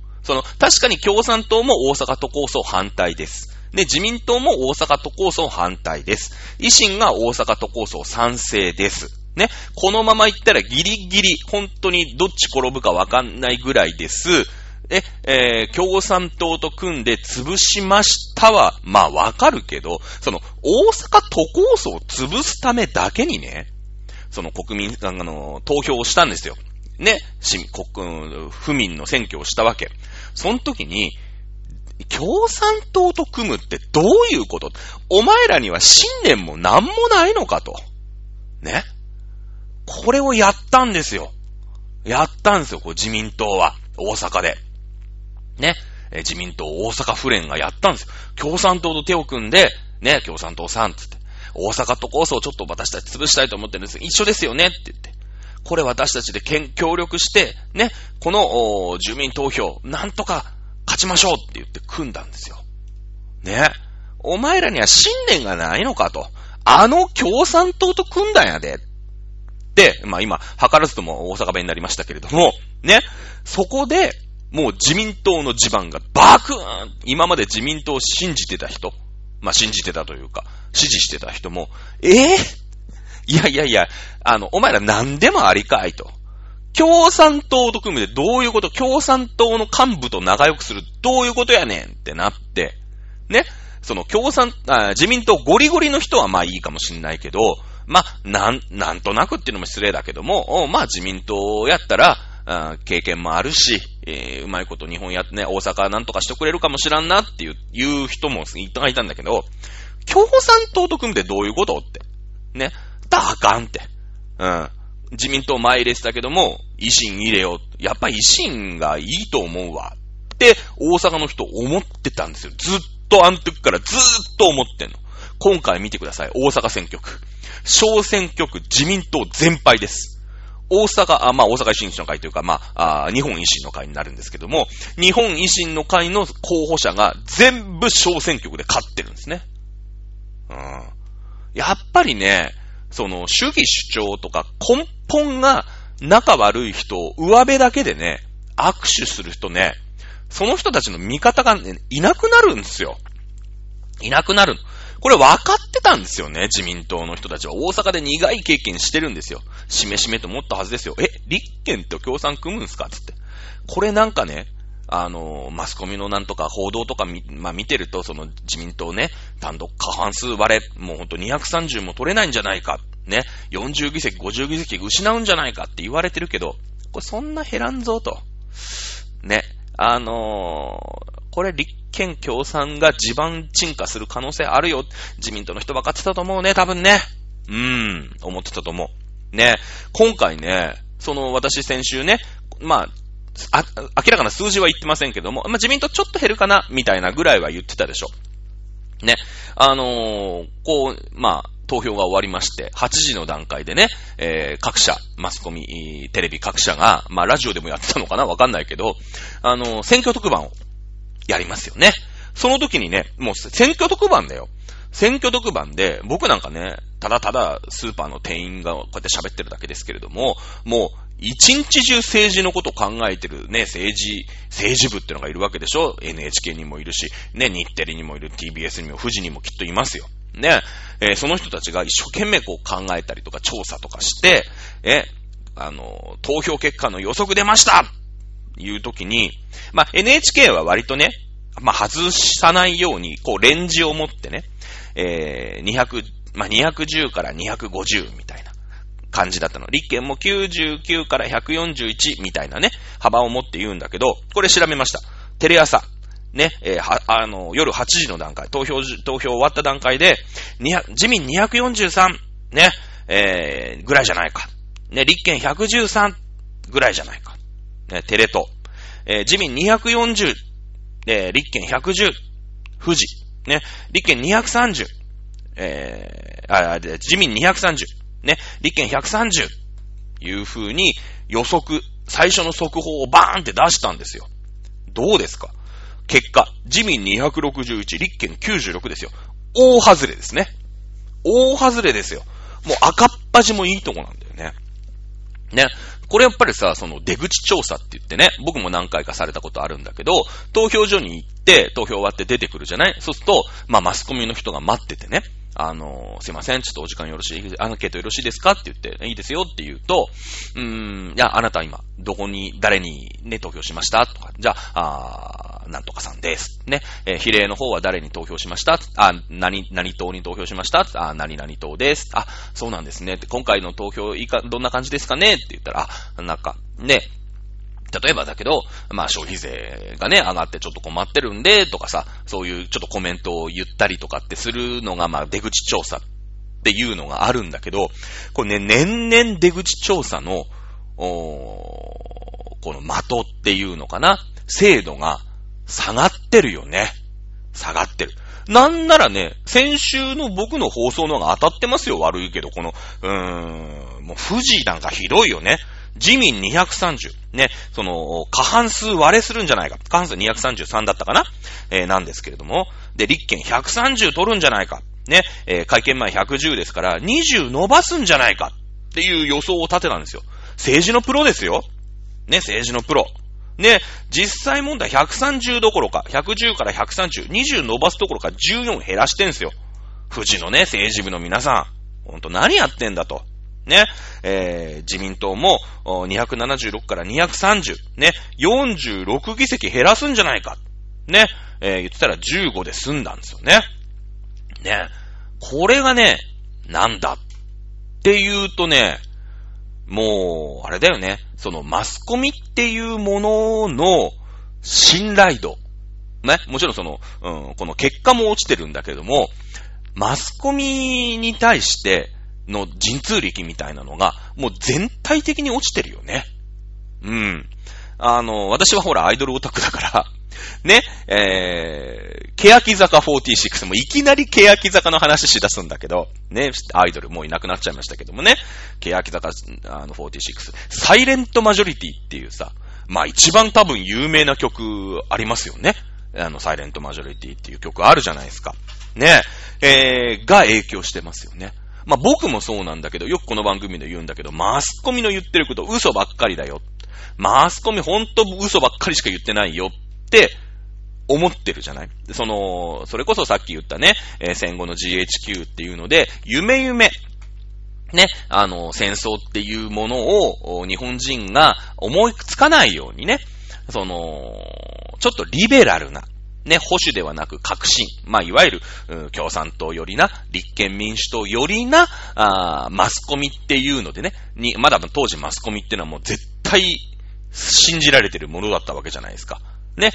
確かに共産党も大阪都構想反対です。で、自民党も大阪都構想反対です。維新が大阪都構想賛成です。ね。このまま行ったらギリギリ、本当にどっち転ぶかわかんないぐらいです。で、共産党と組んで潰しましたは、まあわかるけど、大阪都構想を潰すためだけにね、国民、投票をしたんですよ。ね。府民の選挙をしたわけ。その時に、共産党と組むってどういうこと？お前らには信念もなんもないのかと。ね。これをやったんですよ。やったんですよ、自民党は。大阪で。ね。自民党大阪府連がやったんですよ。共産党と手を組んで、ね、共産党さんって言って。大阪都構想をちょっと私たち潰したいと思ってるんです。一緒ですよねって言って。これ私たちで協力して、ね、この住民投票、なんとか、勝ちましょうって言って組んだんですよ。ね。お前らには信念がないのかと。共産党と組んだんやで。で、まあ今、図らずとも大阪弁になりましたけれども、ね。そこで、もう自民党の地盤がバクーン！今まで自民党を信じてた人。まあ信じてたというか、支持してた人も、いやいやいや、お前ら何でもありかいと。共産党と組むでどういうこと？共産党の幹部と仲良くするどういうことやねんってなって、ね、自民党ゴリゴリの人はまあいいかもしんないけど、まあ、なんとなくっていうのも失礼だけども、まあ自民党やったら、経験もあるし、うまいこと日本やってね、大阪なんとかしてくれるかもしらんなっていう人もいたんだけど、共産党と組むでどういうことって。ね、だあかんって。うん。自民党前入れてたけども、維新入れよう。やっぱり維新がいいと思うわ。って、大阪の人思ってたんですよ。ずっと、あの時からずっと思ってんの。今回見てください。大阪選挙区。小選挙区自民党全敗です。大阪、まあ、大阪維新の会というか、まあ、日本維新の会になるんですけども、日本維新の会の候補者が全部小選挙区で勝ってるんですね。うん。やっぱりね、その主義主張とか根本が仲悪い人を上辺だけでね、握手する人ね、その人たちの味方が、ね、いなくなるんですよ。いなくなるの。これ分かってたんですよね、自民党の人たちは。大阪で苦い経験してるんですよ。しめしめと思ったはずですよ。立憲と共産組むんすかつって。これなんかね、マスコミのなんとか報道とかまあ、見てると、その自民党ね、単独過半数割れ、もうほんと230も取れないんじゃないか。ね、40議席、50議席失うんじゃないかって言われてるけど、これそんな減らんぞと。ね、これ立憲共産が地盤沈下する可能性あるよ。自民党の人分かってたと思うね、多分ね。思ってたと思う。ね、今回ね、私先週ね、まあ、明らかな数字は言ってませんけども、まあ、自民党ちょっと減るかな、みたいなぐらいは言ってたでしょ。ね、まあ、投票が終わりまして、8時の段階でね、各社、マスコミ、テレビ各社が、まあ、ラジオでもやってたのかなわかんないけど、選挙特番をやりますよね。その時にね、もう選挙特番だよ。選挙特番で、僕なんかね、ただただスーパーの店員がこうやって喋ってるだけですけれども、もう、一日中政治のことを考えてるね、政治部ってのがいるわけでしょ。NHK にもいるし、ね、日テレにもいる、TBS にも、富士にもきっといますよ。ね、その人たちが一生懸命こう考えたりとか調査とかして、投票結果の予測出ましたいうときに、まあ、NHK は割とね、まあ、外さないように、こう、レンジを持ってね、210から250みたいな感じだったの。立憲も99から141みたいなね、幅を持って言うんだけど、これ調べました。テレ朝。ね、夜8時の段階、投票終わった段階で、自民243、ね、ぐらいじゃないか。ね、立憲113ぐらいじゃないか。ね、テレ東、自民240、立憲110、富士、ね、立憲230、自民230、ね、立憲130、いう風に予測、最初の速報をバーンって出したんですよ。どうですか？結果、自民261、立憲96ですよ。大外れですね。大外れですよ。もう赤っ端もいいとこなんだよね。ね。これやっぱりさ、出口調査って言ってね、僕も何回かされたことあるんだけど、投票所に行って、投票終わって出てくるじゃない？そうすると、まあマスコミの人が待っててね、すいません、ちょっとお時間よろしい、アンケートよろしいですかって言って、いいですよって言うと、いや、あなた今、誰にね、投票しましたとか、じゃあ、なんとかさんです。ね。比例の方は誰に投票しました？何党に投票しました？何々党です。あ、そうなんですね。今回の投票どんな感じですかねって言ったら、なんか、ね。例えばだけど、まあ消費税がね、上がってちょっと困ってるんで、とかさ、そういうちょっとコメントを言ったりとかってするのが、まあ出口調査っていうのがあるんだけど、これね、年々出口調査の、この的っていうのかな、精度が、下がってるよね。下がってる。なんならね、先週の僕の放送の方が当たってますよ。悪いけど、もう富士なんかひどいよね。自民230。ね、過半数割れするんじゃないか。過半数233だったかな、なんですけれども。で、立憲130取るんじゃないか。ね、会見前110ですから、20伸ばすんじゃないか。っていう予想を立てたんですよ。政治のプロですよ。ね、政治のプロ。ね、実際問題130どころか、110から130、20伸ばすどころか14減らしてんすよ。富士のね、政治部の皆さん。ほんと何やってんだと。ね、自民党も276から230、ね、46議席減らすんじゃないか。ね、言ってたら15で済んだんですよね。ね、これがね、なんだって言うとね、もう、あれだよね。マスコミっていうものの信頼度。ね。もちろんこの結果も落ちてるんだけども、マスコミに対しての神通力みたいなのが、もう全体的に落ちてるよね。うん。私はほら、アイドルオタクだから、ね、欅坂46もいきなり欅坂の話しだすんだけど、ね、アイドルもういなくなっちゃいましたけどもね、欅坂46、サイレントマジョリティっていうさ、まあ一番多分有名な曲ありますよね。サイレントマジョリティっていう曲あるじゃないですか。ね、が影響してますよね。まあ僕もそうなんだけど、よくこの番組で言うんだけど、マスコミの言ってること嘘ばっかりだよ。マスコミほんと嘘ばっかりしか言ってないよって思ってるじゃない。それこそさっき言ったね、戦後の GHQ っていうので、夢ね、戦争っていうものを日本人が思いつかないようにね、ちょっとリベラルな、ね、保守ではなく革新、まあいわゆる共産党よりな、立憲民主党よりな、マスコミっていうのでね、まだ当時マスコミっていうのはもう絶対信じられてるものだったわけじゃないですか。ね、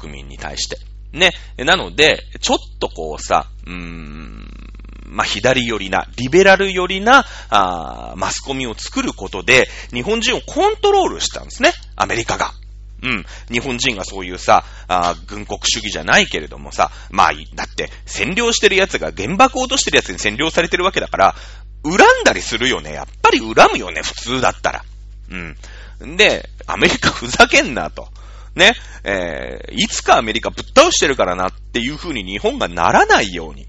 国民に対して。ね、なので、ちょっとこうさ、まあ、左寄りな、リベラル寄りな、マスコミを作ることで、日本人をコントロールしたんですね、アメリカが。うん。日本人がそういうさ、軍国主義じゃないけれどもさ、まあ、だって、占領してる奴が原爆を落としてる奴に占領されてるわけだから、恨んだりするよね。やっぱり恨むよね、普通だったら。うん。で、アメリカふざけんなと。ね。いつかアメリカぶっ倒してるからなっていう風に日本がならないように。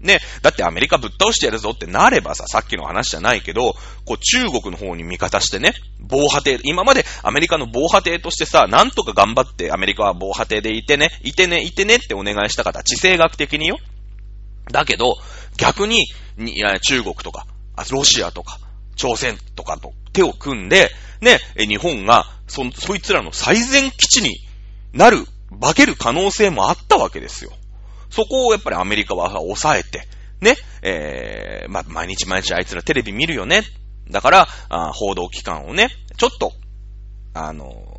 ね、だってアメリカぶっ倒してやるぞってなればさ、さっきの話じゃないけど、こう中国の方に味方してね、防波堤、今までアメリカの防波堤としてさ、なんとか頑張ってアメリカは防波堤でいてねってお願いした方、地政学的によ。だけど、逆に、中国とか、ロシアとか、朝鮮とかと手を組んで、ね、日本が、そいつらの最前基地になる、化ける可能性もあったわけですよ。そこをやっぱりアメリカは抑えて、ね、まあ、毎日あいつらテレビ見るよね。だから、報道機関をね、ちょっと、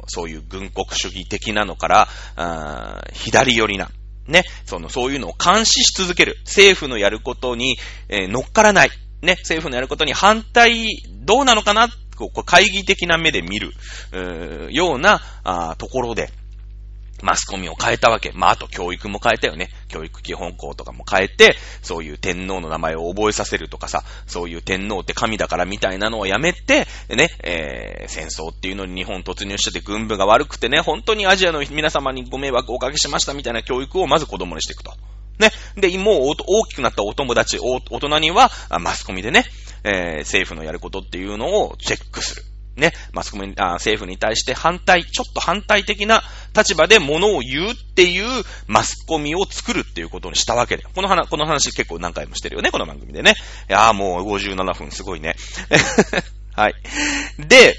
そういう軍国主義的なのから、左寄りな、ね、そういうのを監視し続ける。政府のやることに、乗っからない。ね、政府のやることに反対、どうなのかな、こう、懐疑的な目で見る、ような、ところで、マスコミを変えたわけ。まあ、あと教育も変えたよね。教育基本校とかも変えて、そういう天皇の名前を覚えさせるとかさ、そういう天皇って神だからみたいなのをやめて、ね、戦争っていうのに日本突入してて軍部が悪くてね、本当にアジアの皆様にご迷惑をおかけしましたみたいな教育をまず子供にしていくと。ね。で、もう大きくなったお友達、大人には、マスコミでね、政府のやることっていうのをチェックする。ね、マスコミ、政府に対してちょっと反対的な立場で物を言うっていうマスコミを作るっていうことにしたわけで。この話結構何回もしてるよね、この番組でね。いやーもう57分すごいね。はい。で、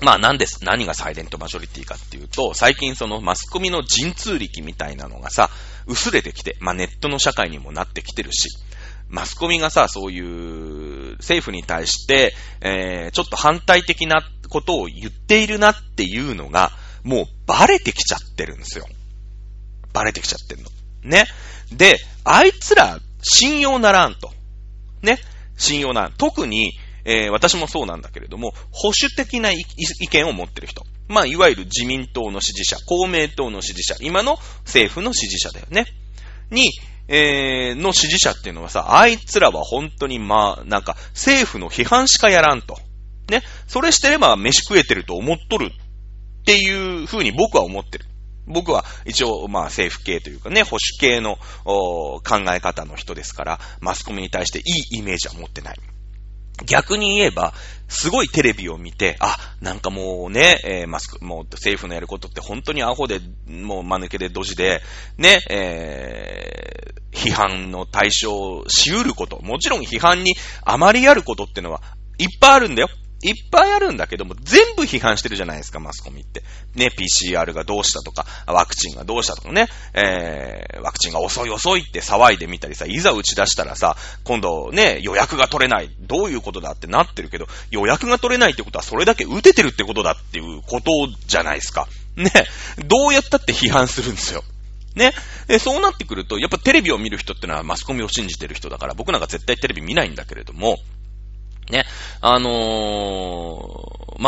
まあ何がサイレントマジョリティかっていうと、最近マスコミの神通力みたいなのがさ、薄れてきて、まあネットの社会にもなってきてるし、マスコミがさ、そういう政府に対して、ちょっと反対的なことを言っているなっていうのが、もうバレてきちゃってるんですよ。バレてきちゃってるの。ね。で、あいつら信用ならんと。ね。信用ならん。特に、私もそうなんだけれども、保守的な意見を持ってる人。まあ、いわゆる自民党の支持者、公明党の支持者、今の政府の支持者だよね。に、の支持者っていうのはさ、あいつらは本当にまあ、なんか政府の批判しかやらんと。ね。それしてれば飯食えてると思っとるっていう風に僕は思ってる。僕は一応まあ政府系というかね、保守系の考え方の人ですから、マスコミに対していいイメージは持ってない。逆に言えば、すごいテレビを見て、なんかもうね、もう政府のやることって本当にアホで、もう間抜けでドジで、ね、批判の対象をし得ること、もちろん批判にあまりあることってのはいっぱいあるんだよ。いっぱいあるんだけども、全部批判してるじゃないですか、マスコミって。ね、PCR がどうしたとか、ワクチンがどうしたとかね、ワクチンが遅いって騒いでみたりさ、いざ打ち出したらさ、今度ね、予約が取れない、どういうことだってなってるけど、予約が取れないってことはそれだけ打ててるってことだっていうことじゃないですか。ね、どうやったって批判するんですよ。ね。そうなってくると、やっぱテレビを見る人ってのはマスコミを信じてる人だから、僕なんか絶対テレビ見ないんだけれども、ね、マ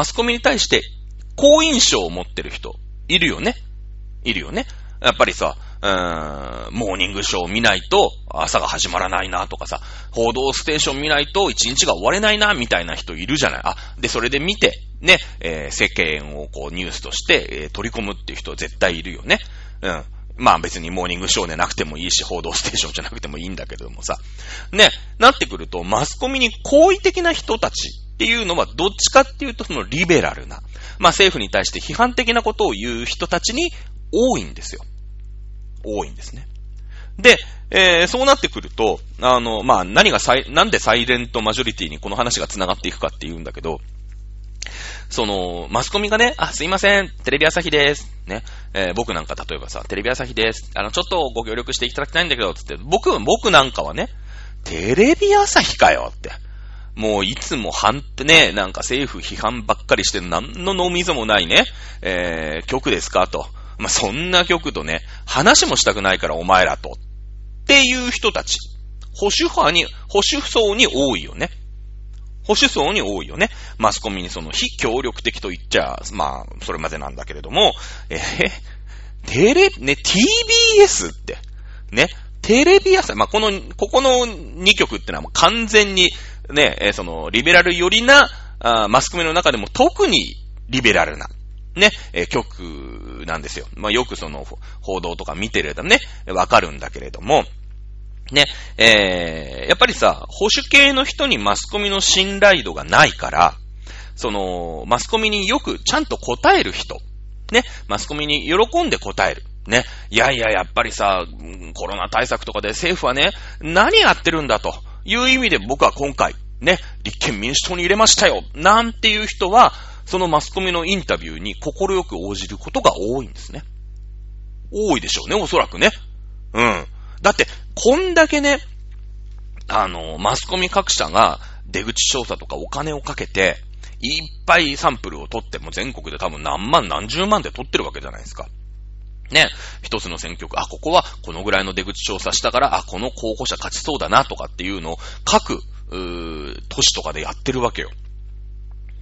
スコミに対して好印象を持ってる人いるよね。いるよね。やっぱりさ、モーニングショーを見ないと朝が始まらないなとかさ、報道ステーション見ないと一日が終われないなみたいな人いるじゃない。あ、で、それで見て、ね、世間をこうニュースとして、取り込むっていう人絶対いるよね。うん。まあ別にモーニングショーでなくてもいいし、報道ステーションじゃなくてもいいんだけどもさ。ね、なってくると、マスコミに好意的な人たちっていうのはどっちかっていうとそのリベラルな、まあ政府に対して批判的なことを言う人たちに多いんですよ。多いんですね。で、そうなってくると、まあ何がなんでサイレントマジョリティにこの話が繋がっていくかっていうんだけど、そのマスコミがね、あ、すいません、テレビ朝日ですね、僕なんか例えばさ、テレビ朝日です、ちょっとご協力していただきたいんだけどつって、僕なんかはね、テレビ朝日かよって、もういつもね、なんか政府批判ばっかりして何の脳みそもないね、局ですかと、まあ、そんな局とね、話もしたくないからお前らとっていう人たち、保守層に多いよね。保守層に多いよね。マスコミにその非協力的と言っちゃ、まあ、それまでなんだけれども、TBS って、ね、テレビ朝、まあ、ここの2局ってのはもう完全に、ね、その、リベラル寄りな、マスコミの中でも特にリベラルな、ね、局なんですよ。まあ、よくその、報道とか見てるとね、わかるんだけれども、ね、やっぱりさ、保守系の人にマスコミの信頼度がないから、その、マスコミによくちゃんと答える人、ね、マスコミに喜んで答える、ね、いやいや、やっぱりさ、コロナ対策とかで政府はね、何やってるんだという意味で僕は今回、ね、立憲民主党に入れましたよ、なんていう人は、そのマスコミのインタビューに快く応じることが多いんですね。多いでしょうね、おそらくね。うん。だって、こんだけね、マスコミ各社が出口調査とかお金をかけて、いっぱいサンプルを取っても全国で多分何万何十万で取ってるわけじゃないですか。ね、一つの選挙区、あ、ここはこのぐらいの出口調査したから、あ、この候補者勝ちそうだなとかっていうのを各、都市とかでやってるわけよ。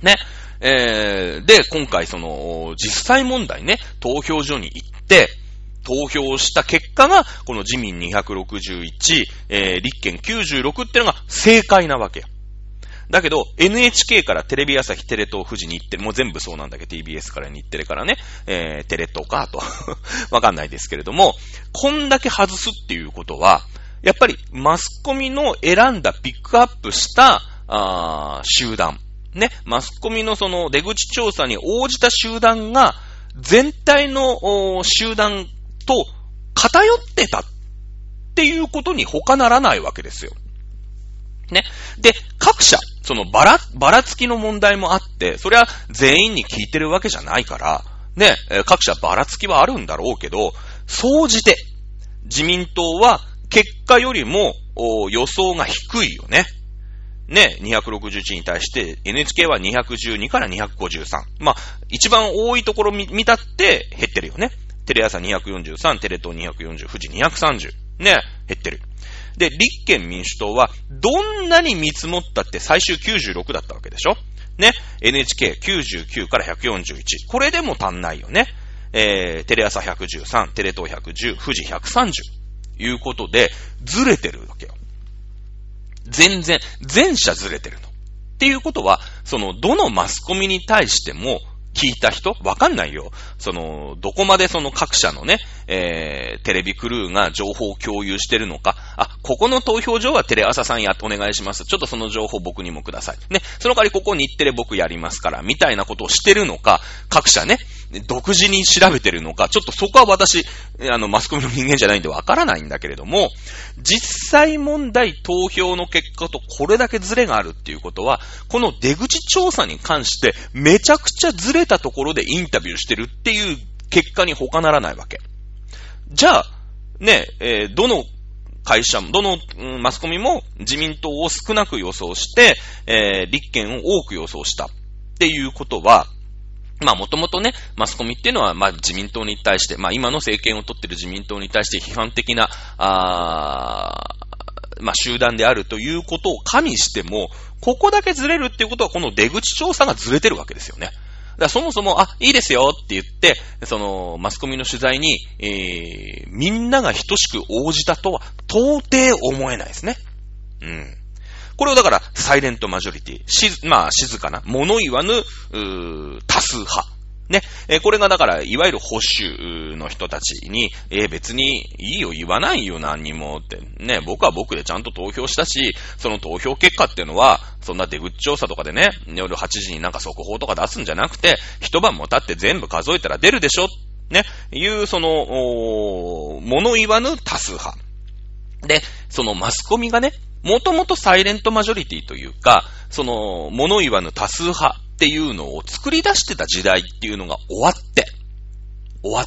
ね、で、今回その、実際問題ね、投票所に行って、投票した結果が、この自民261、立憲96ってのが正解なわけや。だけど、NHK からテレビ朝日、テレ東、富士に行って、もう全部そうなんだけど、TBS から日テレからね、テレ東かと、わかんないですけれども、こんだけ外すっていうことは、やっぱりマスコミの選んだピックアップした、集団、ね、マスコミのその出口調査に応じた集団が、全体の集団、と偏ってたっていうことに他ならないわけですよ。ね。で、各社、そのばらつきの問題もあって、それは全員に聞いてるわけじゃないから、ね、各社ばらつきはあるんだろうけど、総じて自民党は結果よりも予想が低いよね。ね、261に対して NHK は212から253。まあ、一番多いところ見たって減ってるよね。テレ朝243、テレ東240、富士230。ね、減ってる。で、立憲民主党は、どんなに見積もったって最終96だったわけでしょ？ね、NHK99 から141。これでも足んないよね。テレ朝113、テレ東110、富士130。いうことで、ずれてるわけよ。全然、全社ずれてるの。っていうことは、その、どのマスコミに対しても、聞いた人わかんないよ。その、どこまでその各社のね、テレビクルーが情報を共有してるのか。あ、ここの投票所はテレ朝さんやってお願いします。ちょっとその情報僕にもください。ね、その代わりここ日テレ僕やりますから、みたいなことをしてるのか、各社ね、独自に調べてるのか、ちょっとそこは私、マスコミの人間じゃないんでわからないんだけれども、実際問題投票の結果とこれだけズレがあるっていうことは、この出口調査に関してめちゃくちゃズレたところでインタビューしてるっていう結果に他ならないわけ。じゃあ、ね、どの会社も、どの、マスコミも自民党を少なく予想して、立憲を多く予想したっていうことは、まあもともとね、マスコミっていうのは、まあ自民党に対して、まあ今の政権を取ってる自民党に対して批判的な、まあ集団であるということを加味しても、ここだけずれるっていうことはこの出口調査がずれてるわけですよね。からそもそも、あ、いいですよって言って、その、マスコミの取材に、みんなが等しく応じたとは、到底思えないですね。うん。これをだから、サイレントマジョリティ。まあ、静かな。物言わぬ、多数派。ね。これがだから、いわゆる保守の人たちに、別にいいよ、言わないよ、何にもって。ね、僕は僕でちゃんと投票したし、その投票結果っていうのは、そんな出口調査とかでね、夜8時になんか速報とか出すんじゃなくて、一晩も経って全部数えたら出るでしょ。ね。いう、その、物言わぬ多数派。で、そのマスコミがね、もともとサイレントマジョリティというか、その、物言わぬ多数派っていうのを作り出してた時代っていうのが終わっ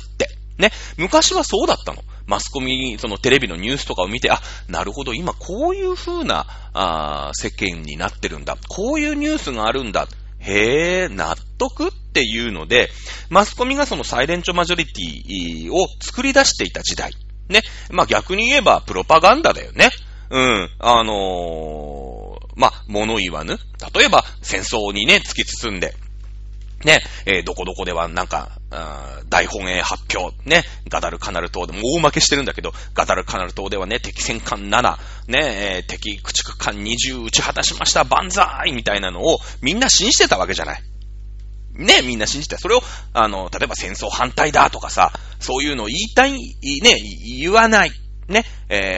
て。ね。昔はそうだったの。マスコミ、そのテレビのニュースとかを見て、あ、なるほど、今こういう風な、世間になってるんだ。こういうニュースがあるんだ。へぇ、納得っていうので、マスコミがそのサイレントマジョリティを作り出していた時代。ね。まあ、逆に言えばプロパガンダだよね。うん。まあ、物言わぬ。例えば、戦争にね、突き進んで、ね、どこどこではなんか、大本営発表、ね、ガダルカナル島でも大負けしてるんだけど、ガダルカナル島ではね、敵戦艦7、ね、敵駆逐艦20打ち果たしました、万歳みたいなのをみんな信じてたわけじゃない。ね、みんな信じてた。それを、例えば戦争反対だとかさ、そういうのを言いたい、ね、言わない。ね、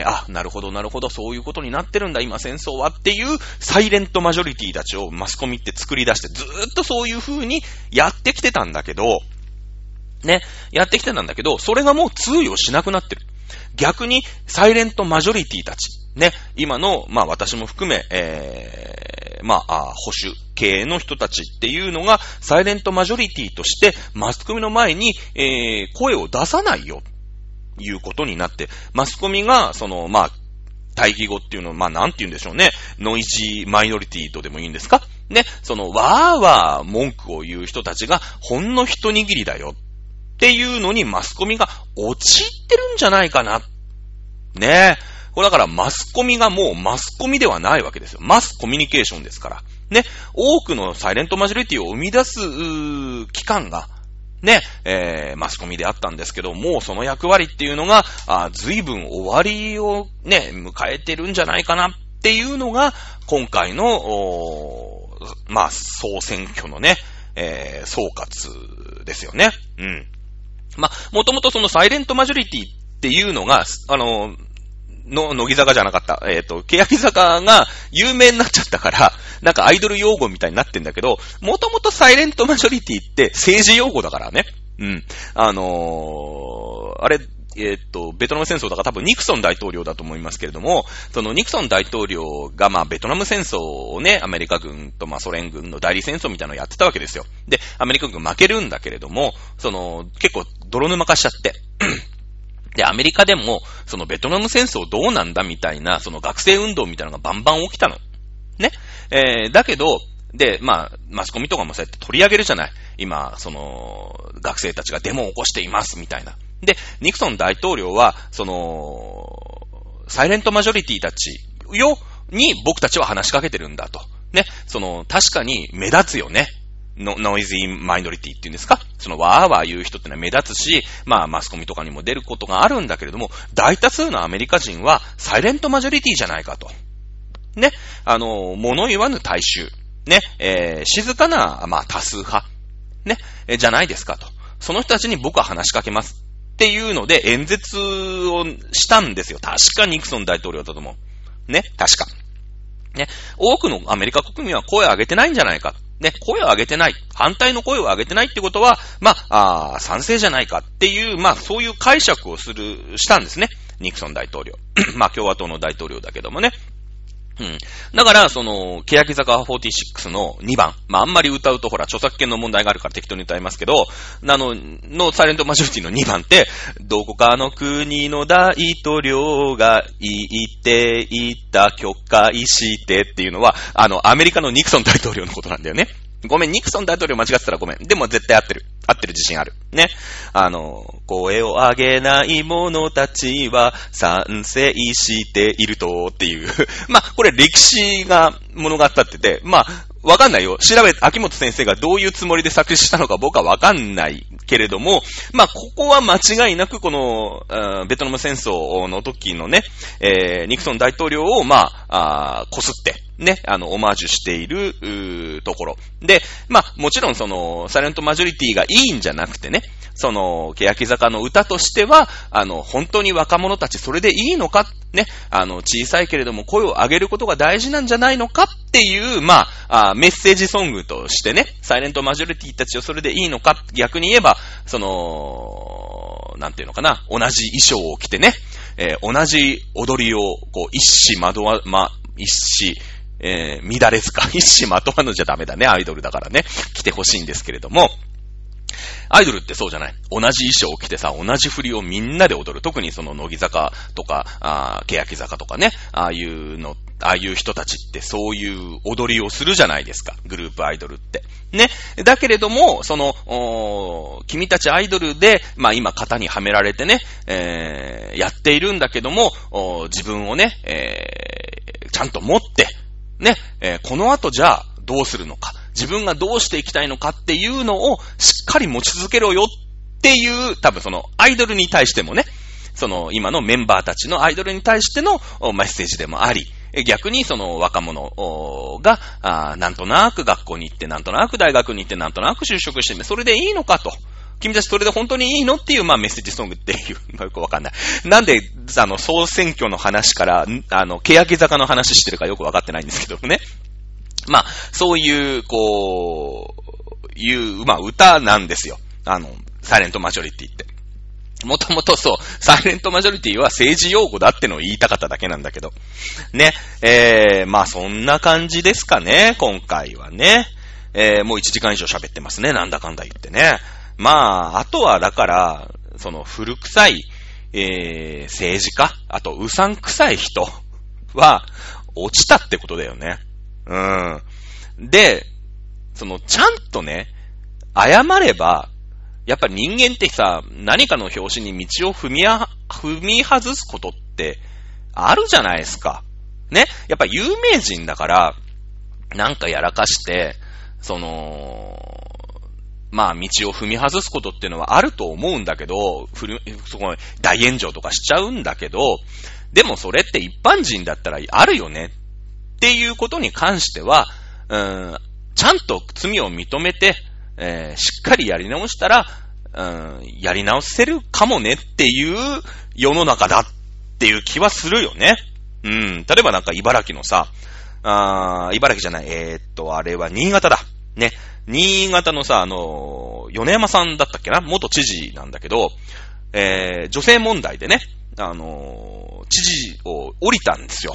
あ、なるほどなるほど、そういうことになってるんだ今戦争はっていうサイレントマジョリティたちをマスコミって作り出して、ずーっとそういう風にやってきてたんだけどね、やってきてたんだけど、それがもう通用しなくなってる。逆にサイレントマジョリティたちね、今のまあ私も含め、まあ保守系の人たちっていうのがサイレントマジョリティとしてマスコミの前に、声を出さないよいうことになって、マスコミが、その、まあ、対義語っていうのを、まあ、なんて言うんでしょうね。ノイジーマイノリティとでもいいんですかね。その、わーわー文句を言う人たちが、ほんの一握りだよ。っていうのにマスコミが陥ってるんじゃないかな。ねえ。これだからマスコミがもうマスコミではないわけですよ。マスコミュニケーションですから。ね。多くのサイレントマジョリティを生み出す、機関が、ね、マスコミであったんですけど、もうその役割っていうのが、随分終わりをね、迎えてるんじゃないかなっていうのが、今回の、まあ、総選挙のね、総括ですよね。うん。まあ、もともとそのサイレントマジョリティっていうのが、乃木坂じゃなかった。欅坂が有名になっちゃったから、なんかアイドル用語みたいになってんだけど、もともとサイレントマジョリティって政治用語だからね。うん。あれ、ベトナム戦争だから多分ニクソン大統領だと思いますけれども、そのニクソン大統領がまあベトナム戦争をね、アメリカ軍とまあソ連軍の代理戦争みたいなのをやってたわけですよ。で、アメリカ軍負けるんだけれども、その結構泥沼化しちゃって。で、アメリカでも、そのベトナム戦争どうなんだみたいな、その学生運動みたいなのがバンバン起きたの。ね。だけど、で、まあ、マスコミとかもそうやって取り上げるじゃない。今、その、学生たちがデモを起こしています、みたいな。で、ニクソン大統領は、その、サイレントマジョリティたちに僕たちは話しかけてるんだと。ね。その、確かに目立つよね。ノイズインマイノリティっていうんですか、そのわーわー言う人ってのは目立つし、まあマスコミとかにも出ることがあるんだけれども、大多数のアメリカ人はサイレントマジョリティじゃないかと。ね。物言わぬ大衆。ね。静かな、まあ多数派。ね。じゃないですかと。その人たちに僕は話しかけます。っていうので演説をしたんですよ。確かニクソン大統領だと思う。ね。確か。ね。多くのアメリカ国民は声を上げてないんじゃないか。ね、声を上げてない。反対の声を上げてないってことは、まあ、賛成じゃないかっていう、まあ、そういう解釈をしたんですね。ニクソン大統領。まあ、共和党の大統領だけどもね。うん。だから、その、欅坂46の2番。まあ、あんまり歌うとほら、著作権の問題があるから適当に歌いますけど、サイレントマジョリティの2番って、どこかの国の大統領が言っていた許可してっていうのは、アメリカのニクソン大統領のことなんだよね。ごめん、ニクソン大統領間違ってたらごめん。でも絶対合ってる。合ってる自信ある。ね。声を上げない者たちは賛成しているとっていう。まあ、これ歴史が物語ってて、まあ、わかんないよ。調べ、秋元先生がどういうつもりで作詞したのか僕はわかんないけれども、まあ、ここは間違いなくこの、ベトナム戦争の時のね、ニクソン大統領を、まあ、こすって、ね、オマージュしている、ところ。で、まあ、もちろんその、サイレントマジョリティがいいんじゃなくてね、その、欅坂の歌としては、本当に若者たちそれでいいのか、ね、小さいけれども声を上げることが大事なんじゃないのかっていう、まあ、メッセージソングとしてね、サイレントマジョリティたちをそれでいいのか、逆に言えば、その、なんていうのかな、同じ衣装を着てね、同じ踊りを、こう、乱れずか、一糸まとわぬじゃダメだね、アイドルだからね、着てほしいんですけれども、アイドルってそうじゃない。同じ衣装を着てさ、同じ振りをみんなで踊る。特にその乃木坂とか、欅坂とかね、ああいう人たちってそういう踊りをするじゃないですか。グループアイドルって。ね。だけれども、その、君たちアイドルで、まあ今型にはめられてね、やっているんだけども、自分をね、ちゃんと持って、ね、この後じゃあどうするのか。自分がどうしていきたいのかっていうのをしっかり持ち続けろよっていう、多分そのアイドルに対してもね、その今のメンバーたちのアイドルに対してのメッセージでもあり、逆にその若者がなんとなく学校に行って、なんとなく大学に行って、なんとなく就職して、それでいいのかと。君たちそれで本当にいいのっていう、まあメッセージソングっていう、まあよくわかんない。なんで、総選挙の話から、欅坂の話してるかよくわかってないんですけどもね。まあ、そういう、まあ歌なんですよ。サイレントマジョリティって。もともとそう、サイレントマジョリティは政治用語だってのを言いたかっただけなんだけど。ね。まあそんな感じですかね、今回はね。もう1時間以上喋ってますね、なんだかんだ言ってね。まあ、あとはだから、その古臭い、政治家、あとうさんくさい人は落ちたってことだよね。で、そのちゃんとね、謝れば、やっぱり人間ってさ、何かの拍子に道を踏み外すことってあるじゃないですか。ね。やっぱ有名人だから、なんかやらかして、その、まあ、道を踏み外すことっていうのはあると思うんだけど、そこ大炎上とかしちゃうんだけど、でもそれって一般人だったらあるよねっていうことに関しては、ちゃんと罪を認めて、しっかりやり直したら、やり直せるかもねっていう世の中だっていう気はするよね。うん。例えばなんか茨城のさ、茨城じゃない、あれは新潟だ。ね。新潟のさ、米山さんだったっけな、元知事なんだけど、女性問題でね、知事を降りたんですよ。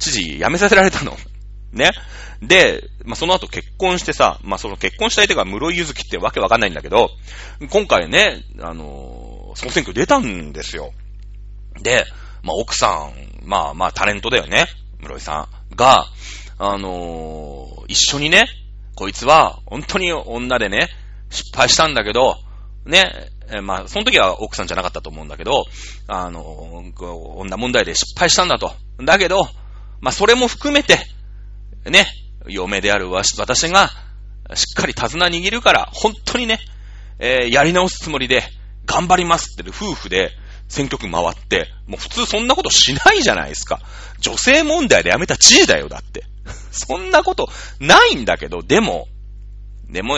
知事辞めさせられたの。ね。で、まあ、その後結婚してさ、まあ、その結婚した相手が室井ゆずきってわけわかんないんだけど、今回ね、総選挙出たんですよ。で、まあ、奥さん、まあ、タレントだよね、室井さんが、一緒にね、こいつは本当に女でね、失敗したんだけど、ね、まあ、その時は奥さんじゃなかったと思うんだけど、女問題で失敗したんだと。だけど、まあ、それも含めて、ね、嫁である私が、しっかり手綱握るから、本当にね、やり直すつもりで、頑張りますって夫婦で、選挙区回って、もう普通そんなことしないじゃないですか。女性問題で辞めた知事だよ、だって。そんなことないんだけど、でも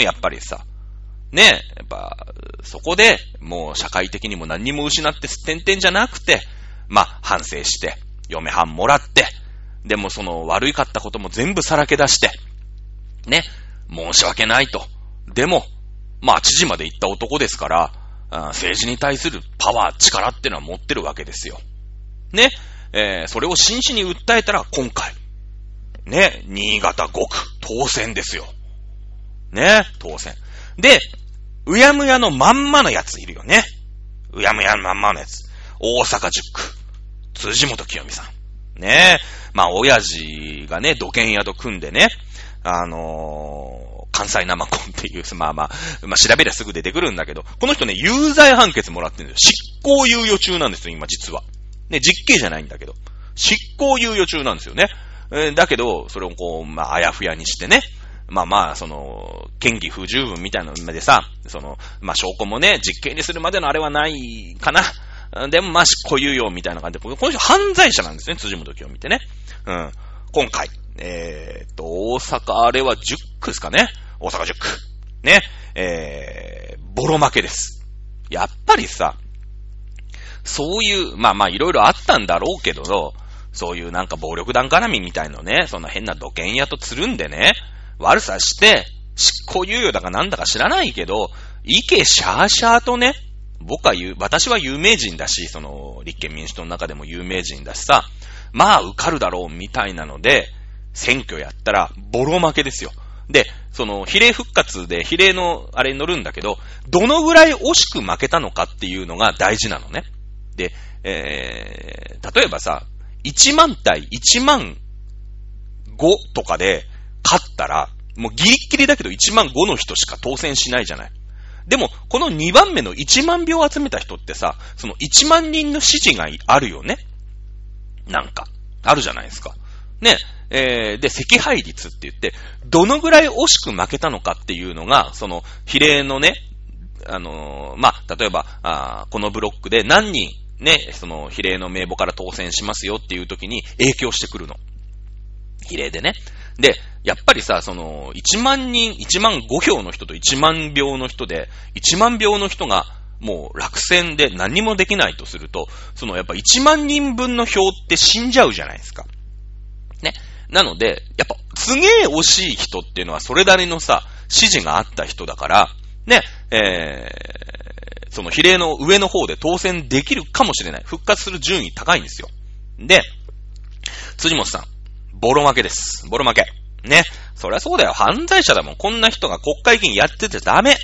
やっぱりさ、ねえ、やっぱ、そこでもう社会的にも何にも失ってすってんてんじゃなくて、まあ反省して、嫁はんもらって、でもその悪かったことも全部さらけ出して、ね、申し訳ないと。でも、まあ知事まで行った男ですから、政治に対するパワー、力っていうのは持ってるわけですよ。ね、それを真摯に訴えたら今回、ね、新潟5区、当選ですよ。ね、当選。で、うやむやのまんまのやついるよね。うやむやのまんまのやつ。大阪10区、辻元清美さん。ね、まあ、親父がね、土建屋と組んでね、関西生コンっていう、まあ、調べりゃすぐ出てくるんだけど、この人ね、有罪判決もらってるんですよ。執行猶予中なんですよ、今、実は。ね、実刑じゃないんだけど。執行猶予中なんですよね。だけど、それをこう、まあ、あやふやにしてね、まあまあ、その、嫌疑不十分みたいなのでさ、その、まあ証拠もね、実刑にするまでのあれはないかな。でもまあ執行猶予みたいな感じで、この人犯罪者なんですね、辻元清美ってね。うん。今回、大阪、あれは10区ですかね。大阪10区。ね。ボロ負けです。やっぱりさ、そういう、まあまあいろいろあったんだろうけど、そういうなんか暴力団絡みみたいのね、そんな変な土建屋とつるんでね、悪さして、執行猶予だかなんだか知らないけど、意見シャーシャーとね、私は有名人だし、その、立憲民主党の中でも有名人だしさ、まあ受かるだろうみたいなので、選挙やったら、ボロ負けですよ。で、その、比例復活で、比例の、あれに乗るんだけど、どのぐらい惜しく負けたのかっていうのが大事なのね。で、例えばさ、1万対1万5とかで勝ったら、もうギリギリだけど1万5の人しか当選しないじゃない。でも、この2番目の1万票集めた人ってさ、その1万人の支持があるよね。なんか、あるじゃないですか。ね。で、惜敗率って言って、どのぐらい惜しく負けたのかっていうのが、その、比例のね、まあ、例えば、このブロックで何人、ね、その、比例の名簿から当選しますよっていう時に影響してくるの。比例でね。で、やっぱりさ、その、1万人、1万5票の人と1万票の人で、1万票の人がもう落選で何もできないとすると、そのやっぱ1万人分の票って死んじゃうじゃないですか。ね。なので、やっぱ、すげえ惜しい人っていうのはそれなりのさ、支持があった人だから、ね、その比例の上の方で当選できるかもしれない。復活する順位高いんですよ。で、辻元さん、ボロ負けです。ボロ負け。ね。そりゃそうだよ。犯罪者だもん。こんな人が国会議員やってちゃダメ。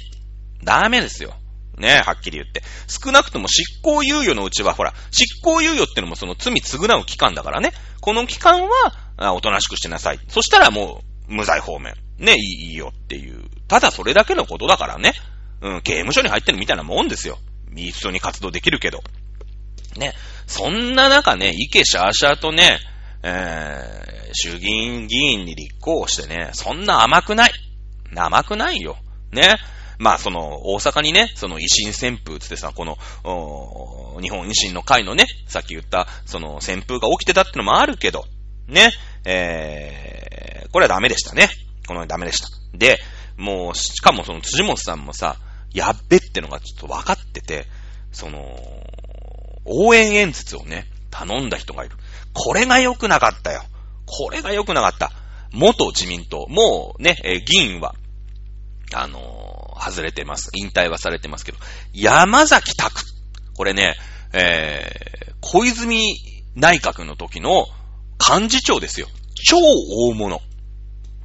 ダメですよ。ね。はっきり言って。少なくとも執行猶予のうちは、ほら、執行猶予ってのもその罪償う期間だからね。この期間は、おとなしくしてなさい。そしたらもう、無罪方面。ね、いいよっていう。ただそれだけのことだからね。うん、刑務所に入ってるみたいなもんですよ。一緒に活動できるけど。ね。そんな中ね、イケシャーシャーとね、衆議院議員に立候補してね、そんな甘くない。甘くないよ。ね。まあ、その、大阪にね、その維新旋風つってさ、この、日本維新の会のね、さっき言った、その旋風が起きてたってのもあるけど、ね。これはダメでしたね。このダメでした。で、もう、しかもその辻元さんもさ、やっべってのがちょっと分かってて、その、応援演説をね、頼んだ人がいる。これが良くなかったよ。これが良くなかった。元自民党、もうね、議員は、外れてます。引退はされてますけど、山崎拓。これね、小泉内閣の時の幹事長ですよ。超大物。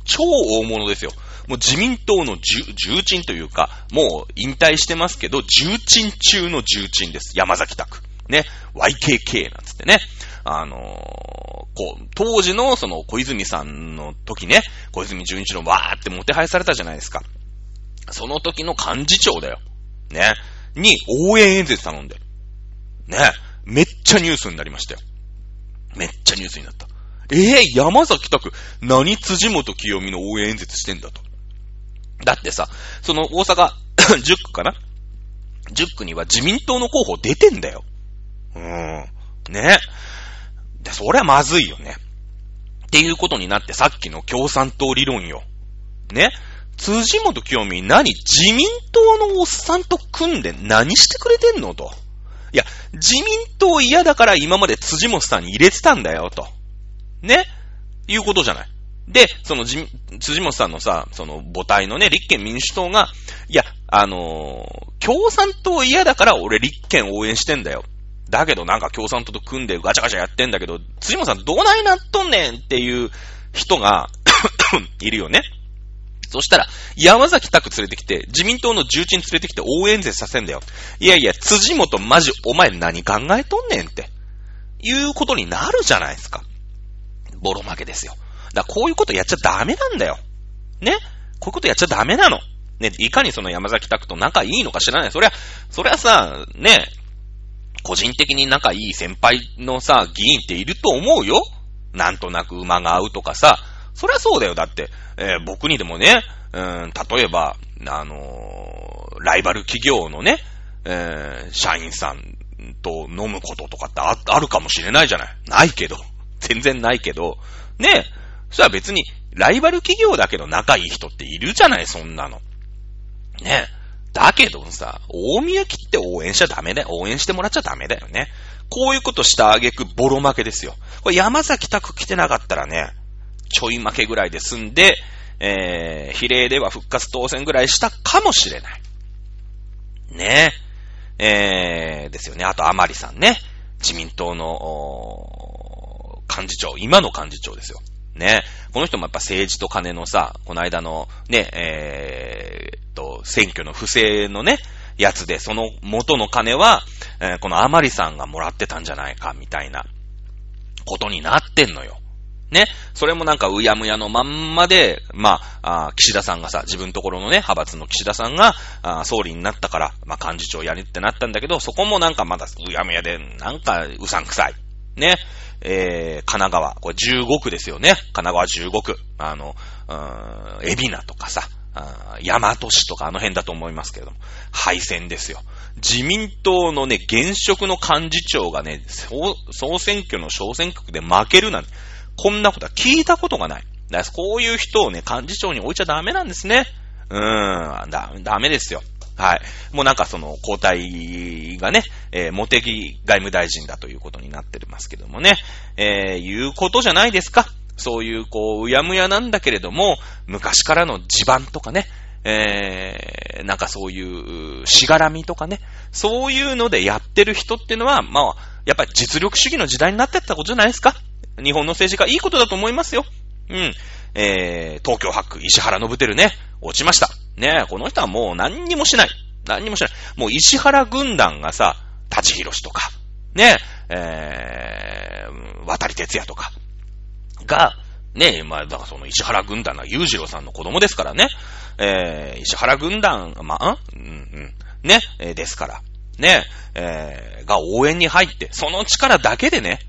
超大物ですよ。もう自民党の重鎮というか、もう引退してますけど、重鎮中の重鎮です。山崎拓。ね、YKK なんつってね。こう、当時のその小泉さんの時ね、小泉純一郎わーってもてはやされたじゃないですか。その時の幹事長だよ。ね。に応援演説頼んで。ね。めっちゃニュースになりましたよ。めっちゃニュースになった。山崎拓、何辻元清美の応援演説してんだと。だってさ、その大阪10区かな ?10 区には自民党の候補出てんだよ。ね。で、そりゃまずいよね。っていうことになって、さっきの共産党理論よ。ね。辻元清美何自民党のおっさんと組んで何してくれてんのと。いや、自民党嫌だから今まで辻元さんに入れてたんだよと。ね。いうことじゃない。で、その辻元さんのさ、その母体のね、立憲民主党が、いや、共産党嫌だから俺立憲応援してんだよ。だけどなんか共産党と組んでガチャガチャやってんだけど、辻元さんどないなっとんねんっていう人がいるよね。そしたら、山崎拓連れてきて、自民党の重鎮連れてきて応援説させんだよ。いやいや、辻元マジお前何考えとんねんって、いうことになるじゃないですか。ボロ負けですよ。だからこういうことやっちゃダメなんだよ。ね。こういうことやっちゃダメなの。ね。いかにその山崎拓と仲いいのか知らない。そりゃさ、ね。個人的に仲いい先輩のさ、議員っていると思うよ。なんとなく馬が合うとかさ、そりゃそうだよ。だって、僕にでもね、例えば、ライバル企業のね、社員さんと飲むこととかって あるかもしれないじゃない。ないけど。全然ないけど。ね。そしたら別に、ライバル企業だけど仲いい人っているじゃない、そんなの。ね。だけどさ、大見切って応援しちゃダメだよ。応援してもらっちゃダメだよね。こういうことした挙句ボロ負けですよ。これ山崎拓来てなかったらね、ちょい負けぐらいで済んで、比例では復活当選ぐらいしたかもしれない。ねえ。ですよね。あと甘利さんね。自民党の幹事長、今の幹事長ですよ。ね。この人もやっぱ政治と金のさ、この間のね、選挙の不正のね、やつで、その元の金は、この甘利さんがもらってたんじゃないか、みたいなことになってんのよ。ね。それもなんかうやむやのまんまで、まあ、岸田さんがさ、自分ところのね、派閥の岸田さんが、総理になったから、まあ、幹事長やるってなったんだけど、そこもなんかまだうやむやで、なんかうさんくさい。ね。神奈川、これ15区ですよね。神奈川15区。海老名とかさ、大和市とかあの辺だと思いますけれども、敗戦ですよ。自民党のね、現職の幹事長がね、総選挙の小選挙区で負けるなんて、こんなことは聞いたことがない。だからこういう人をね、幹事長に置いちゃダメなんですね。ダメですよ。はい。もうなんかその交代がね、茂木外務大臣だということになってますけどもね、いうことじゃないですか。そういうこう、うやむやなんだけれども、昔からの地盤とかね、なんかそういうしがらみとかね、そういうのでやってる人っていうのは、まあ、やっぱり実力主義の時代になってったことじゃないですか。日本の政治家、いいことだと思いますよ。うん。東京8区、石原伸晃ね、落ちました。ね、この人はもう何にもしない。何にもしない。もう石原軍団がさ、舘ひろしとか、ね、渡哲也とか、が、ね、まあ、だからその石原軍団の裕次郎さんの子供ですからね、石原軍団、まあ、ね、ですから、ね、が応援に入って、その力だけでね、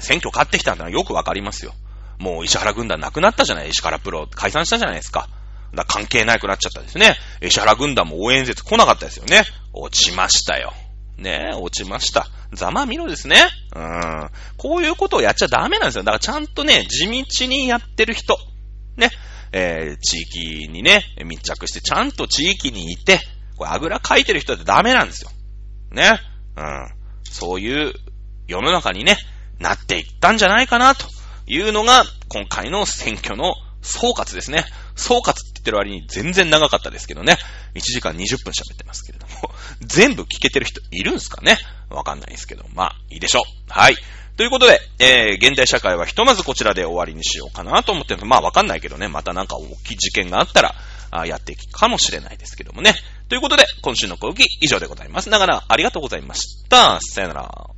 選挙勝ってきたのはよくわかりますよ。もう石原軍団なくなったじゃない、石原プロ解散したじゃないですか。だから関係なくなっちゃったですね。石原軍団も応援演説来なかったですよね。落ちましたよ。ね、落ちました。ざまみろですね。こういうことをやっちゃダメなんですよ。だからちゃんとね、地道にやってる人。ね。地域にね、密着して、ちゃんと地域にいて、これあぐらかいてる人ってダメなんですよ。ね。そういう世の中にね、なっていったんじゃないかな、というのが、今回の選挙の総括ですね。総括って言ってる割に全然長かったですけどね。1時間20分喋ってますけれども。全部聞けてる人いるんすかね？わかんないですけど。まあ、いいでしょう。はい。ということで、現代社会はひとまずこちらで終わりにしようかなと思ってます。まあ、わかんないけどね。またなんか大きい事件があったら、やっていくかもしれないですけどもね。ということで、今週の講義以上でございます。ながらありがとうございました。さよなら。